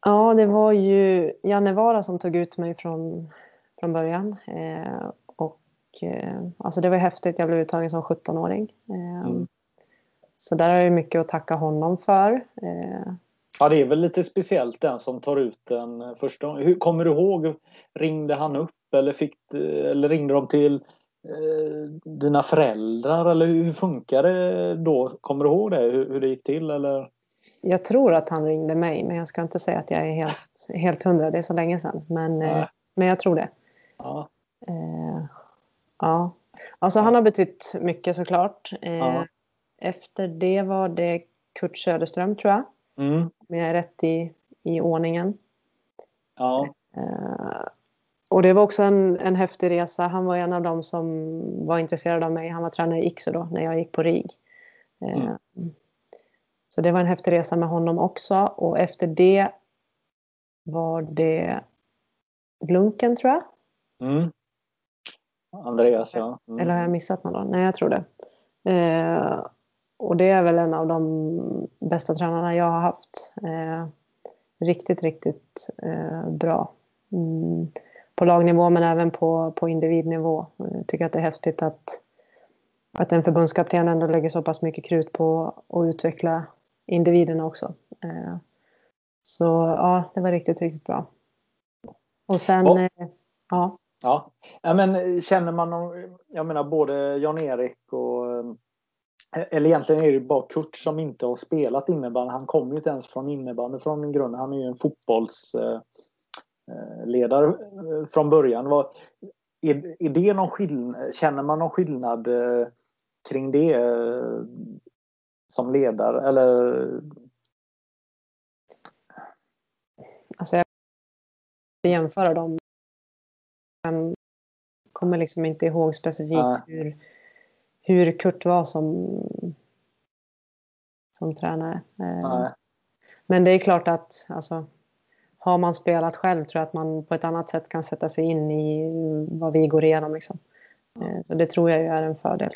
Ja, det var ju Janne Vara som tog ut mig från, från början. Eh, och, eh, alltså det var häftigt, jag blev uttagen som sjuttonåring. Eh, mm. Så där är det mycket att tacka honom för. Eh. Ja, det är väl lite speciellt den som tar ut den första. Hur, kommer du ihåg, ringde han upp eller, fick, eller ringde de till eh, dina föräldrar? Eller hur funkar det då? Kommer du ihåg det, hur, hur det gick till eller... Jag tror att han ringde mig, men jag ska inte säga att jag är helt, helt hundra. Det är så länge sedan, men, eh, men jag tror det. Ja. Eh, ja. Alltså han har betytt mycket såklart. Eh, ja. Efter det var det Kurt Söderström, tror jag. Mm. Om jag är rätt i, i ordningen. Ja. Eh, och det var också en, en häftig resa. Han var en av dem som var intresserad av mig. Han var tränare i I K S U då, när jag gick på R I G. Eh, mm. Så det var en häftig resa med honom också. Och efter det var det Glunken, tror jag. Mm. Andreas, ja. Mm. Eller har jag missat någon? Nej, jag tror det. Eh, och det är väl en av de bästa tränarna jag har haft. Eh, riktigt, riktigt eh, bra. Mm. På lagnivå, men även på, på individnivå. Jag tycker att det är häftigt att... Att en förbundskapten ändå lägger så pass mycket krut på att utveckla individerna också. Så ja, det var riktigt, riktigt bra. Och sen, oh. ja. Ja, men känner man, jag menar både Jan-Erik och, eller egentligen är det bara Kurt som inte har spelat innebandy. Han kommer ju inte ens från innebandy från grunden. Han är ju en fotbollsledare från början. Är, är det någon skillnad, känner man någon skillnad kring det som ledare eller? Alltså jag jämföra dem. Jag kommer liksom inte ihåg specifikt Nej. hur hur Kurt var som som tränare. Nej. Men det är klart att alltså har man spelat själv tror jag att man på ett annat sätt kan sätta sig in i vad vi går igenom liksom. Så det tror jag är en fördel.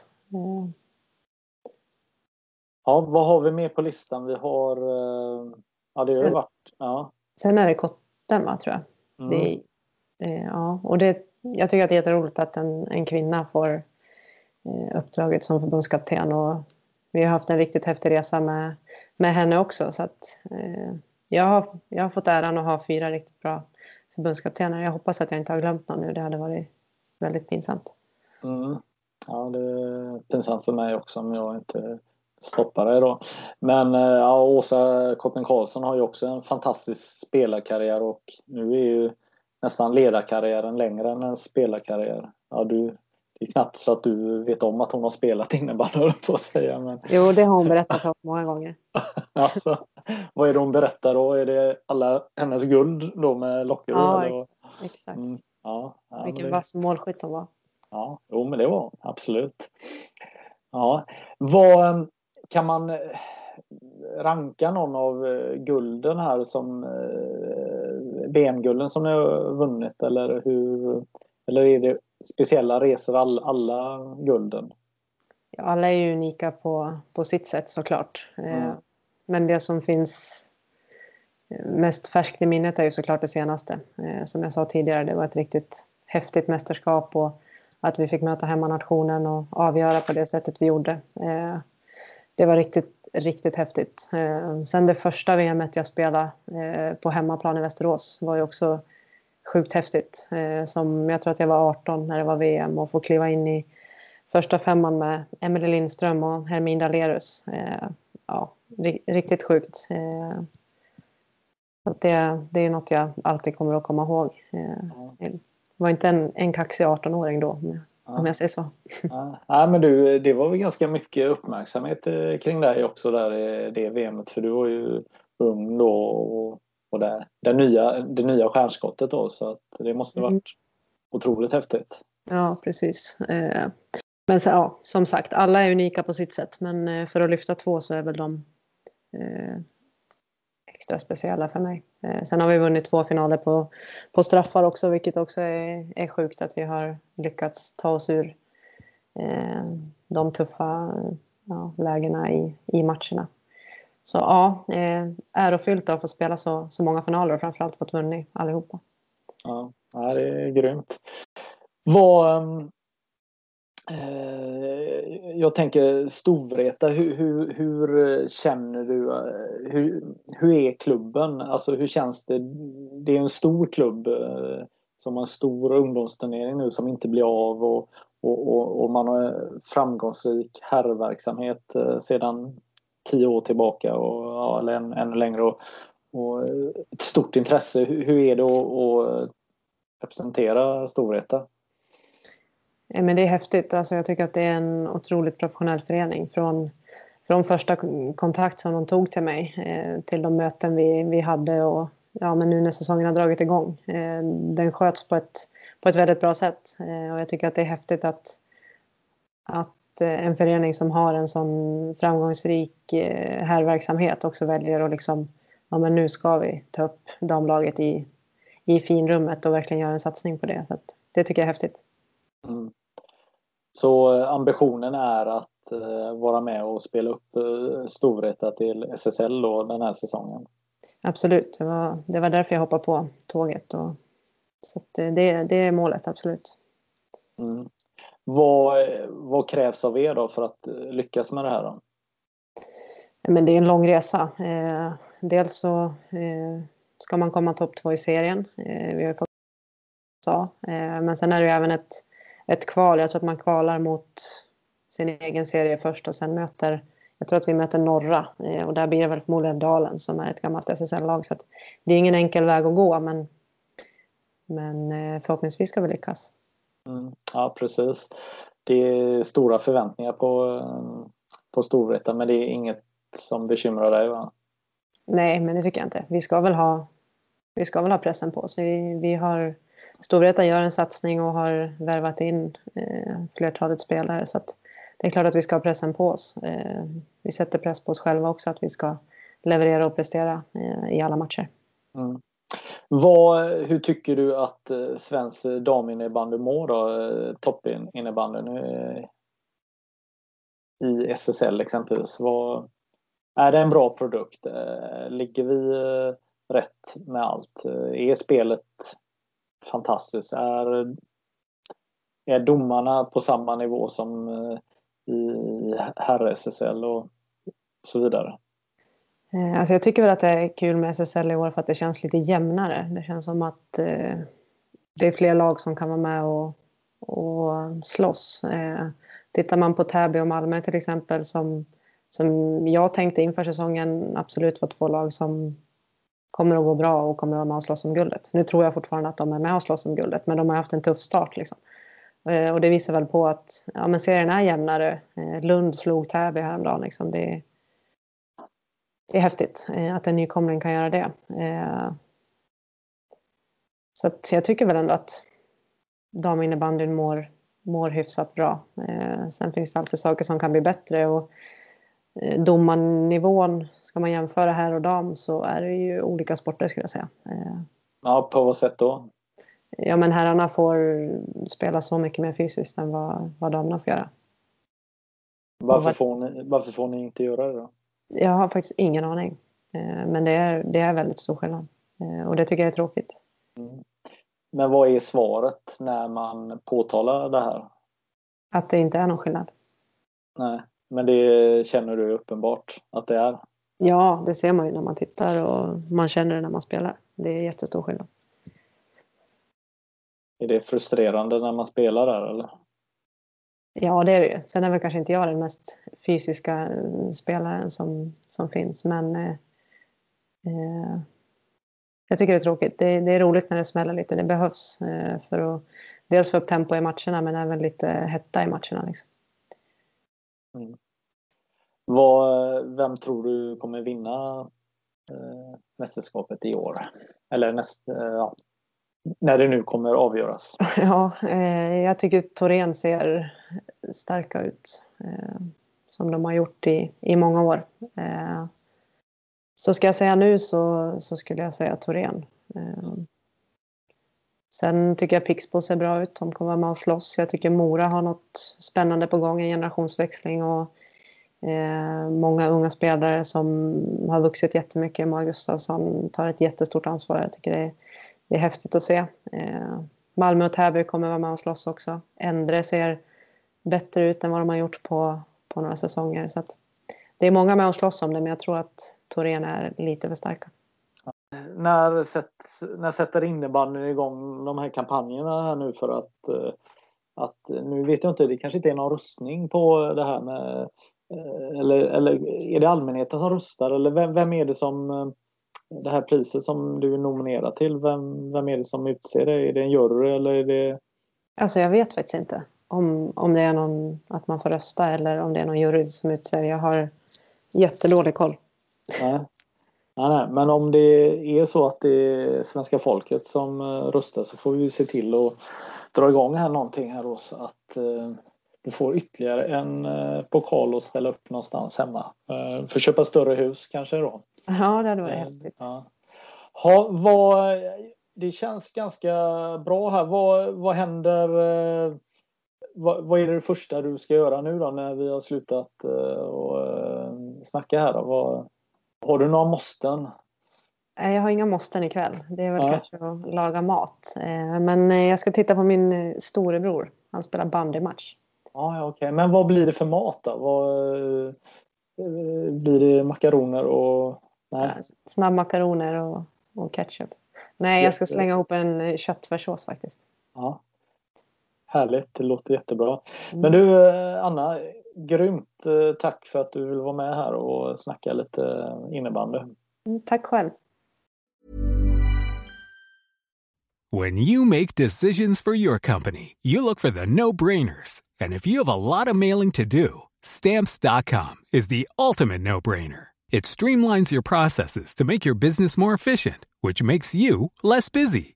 Ja, vad har vi med på listan? Vi har... Ja, det har sen, varit... Ja. Sen är det Kotten, va, tror jag. Mm. Det, ja, och det, jag tycker att det är jätteroligt att en, en kvinna får uppdraget som förbundskapten. Och vi har haft en riktigt häftig resa med, med henne också. Så att... Jag har, jag har fått äran att ha fyra riktigt bra förbundskaptener. Jag hoppas att jag inte har glömt någon nu. Det hade varit väldigt pinsamt. Mm. Ja, det är pinsamt för mig också om jag inte stoppar det då. Men ja, Åsa Koppen Karlsson har ju också en fantastisk spelarkarriär. Och nu är ju nästan ledarkarriären längre än en spelarkarriär. Ja, du... Det är knappt så att du vet om att hon har spelat innebandy på att säga. Men... Jo, det har hon berättat för många gånger. Alltså, vad är det hon berättar då? Är det alla hennes guld då med Lockerud? Ja, eller? Exakt. Mm, ja, ja, vilken det... vass målskytt hon var. Ja, jo, men det var absolut. Ja, vad kan man ranka någon av gulden här som V M-gulden som ni har vunnit? Eller hur... Eller är det speciella resor, all, alla gulden? Ja, alla är ju unika på, på sitt sätt såklart. Mm. Men det som finns mest färskt i minnet är ju såklart det senaste. Som jag sa tidigare, det var ett riktigt häftigt mästerskap och att vi fick möta hemmanationen och avgöra på det sättet vi gjorde. Eh, det var riktigt, riktigt häftigt. Eh, sen det första V M:et jag spelade eh, på hemmaplan i Västerås var ju också sjukt häftigt. Eh, som jag tror att jag var arton när det var V M och få kliva in i första femman med Emelie Lindström och Hermin Dalerus. Eh, ja, ri- riktigt sjukt. Eh, det, det är något jag alltid kommer att komma ihåg. Eh, var inte en, en kaxig arton-åring då, om jag, ja. om jag säger så. Ja. Ja, men du, det var väl ganska mycket uppmärksamhet kring dig också där i det V M:et. För du var ju ung då och, och där, det, nya, det nya stjärnskottet då. Så att det måste ha varit mm. otroligt häftigt. Ja, precis. Eh, men så, ja, som sagt, alla är unika på sitt sätt. Men för att lyfta två så är väl de eh, extra speciella för mig. Eh, sen har vi vunnit två finaler på, på straffar också. Vilket också är, är sjukt att vi har lyckats ta oss ur eh, de tuffa ja, lägena i, i matcherna. Så ja, eh, ärofyllt att få spela så, så många finaler och framförallt fått vunnit allihopa. Ja, det är grymt. Vad, eh, jag tänker Storvreta, hur, hur, hur känner du, hur, hur är klubben? Alltså hur känns det? Det är en stor klubb eh, som har en stor ungdomsturnering nu som inte blir av och, och, och, och man har framgångsrik herrverksamhet eh, sedan tio år tillbaka och, ja, eller än, ännu längre och, och ett stort intresse. Hur, hur är det att, att representera Storvreta? Men det är häftigt. Alltså jag tycker att det är en otroligt professionell förening. Från, från första kontakt som de tog till mig eh, till de möten vi, vi hade. Och, ja, men nu när säsongen har dragit igång. Eh, den sköts på ett, på ett väldigt bra sätt. Eh, och jag tycker att det är häftigt att, att eh, en förening som har en sån framgångsrik eh, härverksamhet också väljer att liksom, ja, men nu ska vi ta upp damlaget i, i finrummet och verkligen göra en satsning på det. Så att, det tycker jag är häftigt. Mm. Så ambitionen är att eh, vara med och spela upp eh, Storvreta till S S L då, den här säsongen. Absolut, det var, det var därför jag hoppade på tåget och, så att det, det är målet, absolut. Mm. Vad, vad krävs av er då för att lyckas med det här då? Men det är en lång resa. eh, Dels så eh, ska man komma topp två i serien. eh, Vi har ju fått så. Eh, Men sen är det ju även ett Ett kval, jag tror att man kvalar mot sin egen serie först och sen möter, jag tror att vi möter norra och där blir det väl förmodligen Dalen som är ett gammalt S S L-lag så att det är ingen enkel väg att gå men, men förhoppningsvis ska vi lyckas. Mm, ja precis, det är stora förväntningar på, på Storvreta men det är inget som bekymrar dig va? Nej men det tycker jag inte, vi ska väl ha, vi ska väl ha pressen på oss, vi, vi har Storvreta gör en satsning och har värvat in eh, flertalet spelare så att det är klart att vi ska ha pressen på oss. Eh, vi sätter press på oss själva också att vi ska leverera och prestera eh, i alla matcher. Mm. Vad, hur tycker du att eh, svensk daminnebandy mår då? Eh, Toppinnebandyn eh, i S S L exempelvis. Vad, är det en bra produkt? Eh, ligger vi eh, rätt med allt? Eh, är spelet fantastiskt. Är, är domarna på samma nivå som i herr S S L och så vidare? Alltså jag tycker väl att det är kul med S S L i år för att det känns lite jämnare. Det känns som att eh, det är fler lag som kan vara med och, och slåss. Eh, tittar man på Täby och Malmö till exempel som, som jag tänkte inför säsongen absolut var två lag som kommer att gå bra och kommer att vara med och slåss om guldet. Nu tror jag fortfarande att de är med och slåss om guldet. Men de har haft en tuff start. Liksom. Och det visar väl på att ja, men serien är jämnare. Lund slog Täby häromdagen. Liksom. Det, är, det är häftigt att en nykomling kan göra det. Så att jag tycker väl ändå att daminnebandyn mår, mår hyfsat bra. Sen finns det alltid saker som kan bli bättre och domarnivån, ska man jämföra här och dam så är det ju olika sporter skulle jag säga. Ja, på vad sätt då? Ja, men herrarna får spela så mycket mer fysiskt än vad, vad damerna får göra. Varför, var... får ni, varför får ni inte göra det då? Jag har faktiskt ingen aning. Men det är, det är väldigt stor skillnad. Och det tycker jag är tråkigt. Mm. Men vad är svaret när man påtalar det här? Att det inte är någon skillnad. Nej, men det känner du uppenbart att det är. Ja, det ser man ju när man tittar och man känner det när man spelar. Det är jättestor skillnad. Är det frustrerande när man spelar där eller? Ja, det är det ju. Sen är väl kanske inte jag den mest fysiska spelaren som, som finns. Men eh, eh, jag tycker det är tråkigt. Det, det är roligt när det smäller lite. Det behövs eh, för att dels få upp tempo i matcherna men även lite hetta i matcherna. Liksom. Mm. Vad, vem tror du kommer vinna eh, mästerskapet i år? Eller näst, eh, ja. När det nu kommer avgöras. Ja, eh, jag tycker Torén ser starka ut. Eh, som de har gjort i, i många år. Eh, så ska jag säga nu så, så skulle jag säga Torén. Eh, sen tycker jag Pixbo ser bra ut. De kommer vara med och slåss. Jag tycker Mora har något spännande på gång. En generationsväxling och eh, många unga spelare som har vuxit jättemycket. Maja Gustafsson tar ett jättestort ansvar. Jag tycker det är Det är häftigt att se. Eh, Malmö och Täby kommer vara med och slåss också. Ändre ser bättre ut än vad de har gjort på, på några säsonger. Så att det är många med och slåss om det. Men jag tror att Torén är lite för starka. När, sätt, när sätter innebandyn igång de här kampanjerna här nu för att, att... Nu vet jag inte, det kanske inte är någon röstning på det här med... Eller, eller är det allmänheten som röstar? Eller vem, vem är det som... Det här priset som du är nominerad till, vem, vem är det som utser det? Är det en jury eller är det... Alltså jag vet faktiskt inte om, om det är någon att man får rösta eller om det är någon jury som utser. Jag har jättedålig koll. Nej. Nej, nej. Men om det är så att det är svenska folket som röstar så får vi se till att dra igång här någonting här då, så att eh, vi får ytterligare en eh, pokal att ställa upp någonstans hemma. Eh, för köpa större hus kanske då. Ja, det hade varit häftigt. Ja. Ha, vad, det känns ganska bra här. Vad, vad händer? Vad, vad är det första du ska göra nu då när vi har slutat och snacka här? Då? Vad, har du några måsten? Nej, jag har inga måsten ikväll. Det är väl ja. kanske att laga mat. Men jag ska titta på min storebror. Han spelar bandymatch. Ja, okej. Okay. Men vad blir det för mat då? Vad blir det makaroner och... Nej. Snabbmakaroner och, och ketchup. Nej, jag ska slänga ihop en köttfärssås faktiskt. Ja, härligt. Det låter jättebra. Men du Anna, grymt tack för att du vill vara med här och snacka lite innebandy. Tack själv. When you make decisions for your company, you look for the no-brainers. And if you have a lot of mailing to do, Stamps dot com is the ultimate no-brainer. It streamlines your processes to make your business more efficient, which makes you less busy.